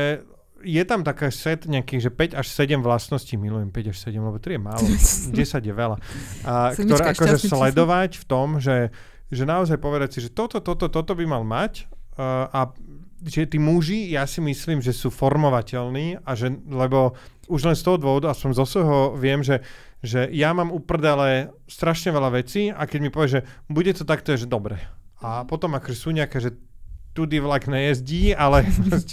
je tam taká set nejakých, že päť až sedem vlastností, milujem päť až sedem, lebo tri je málo, desať je veľa. A ktoré akože sledovať v tom, že, že naozaj povedať si, že toto, toto, toto by mal mať uh, a že tí muži, ja si myslím, že sú formovateľní a že, lebo už len z toho dôvodu, aspoň zo svojho viem, že, že ja mám uprdele strašne veľa vecí a keď mi povie, že bude to takto, je, že dobre. A potom akože sú nejaké, že tudy vlak nejezdí, ale,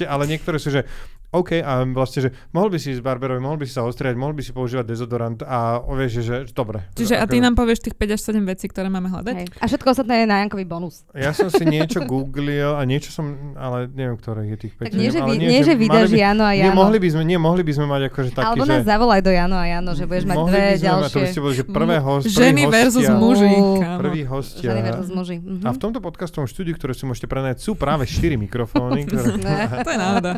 ale niektoré sú, že OK, a vlastne, že mohol by si ísť barberovi, mohol by si sa ostriať, mohol by si používať dezodorant a vieš, že, že dobre. Čiže a ty nám povieš tých päť až sedem vecí, ktoré máme hľadať? Hej. A všetko ostatné je na Jankový bonus. Ja som si niečo googlil a niečo som, ale neviem, ktoré je tých päť. Tak nie, že, nie, nie, že vydaš Jano a Jano. Nemohli by sme, nemohli by sme mať akože taký, alebo nás že... zavolaj do Jano a Jano, že budeš mať dve by ďalšie. Mať, to by ste boli, že prvé host, ženy hostia, versus muži. Prvý hostia. Ženy versus muži. Uh-huh. A v tomto podcastovom štúdiu, ktoré si môžete prenajať, sú práve štyri mikrofóny. Ktoré... To je náhoda.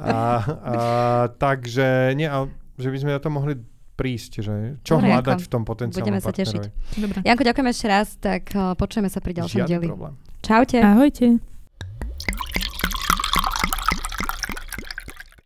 Uh, takže nie, ale že by sme na to mohli prísť, že čo dobre, hľadať Janko, v tom potenciálnom budeme partnerovi. Budeme sa tešiť. Dobre. Janko, ďakujem ešte raz, tak uh, počujeme sa pri ďalšom dieli. Žiadny problém. Čaute. Ahojte.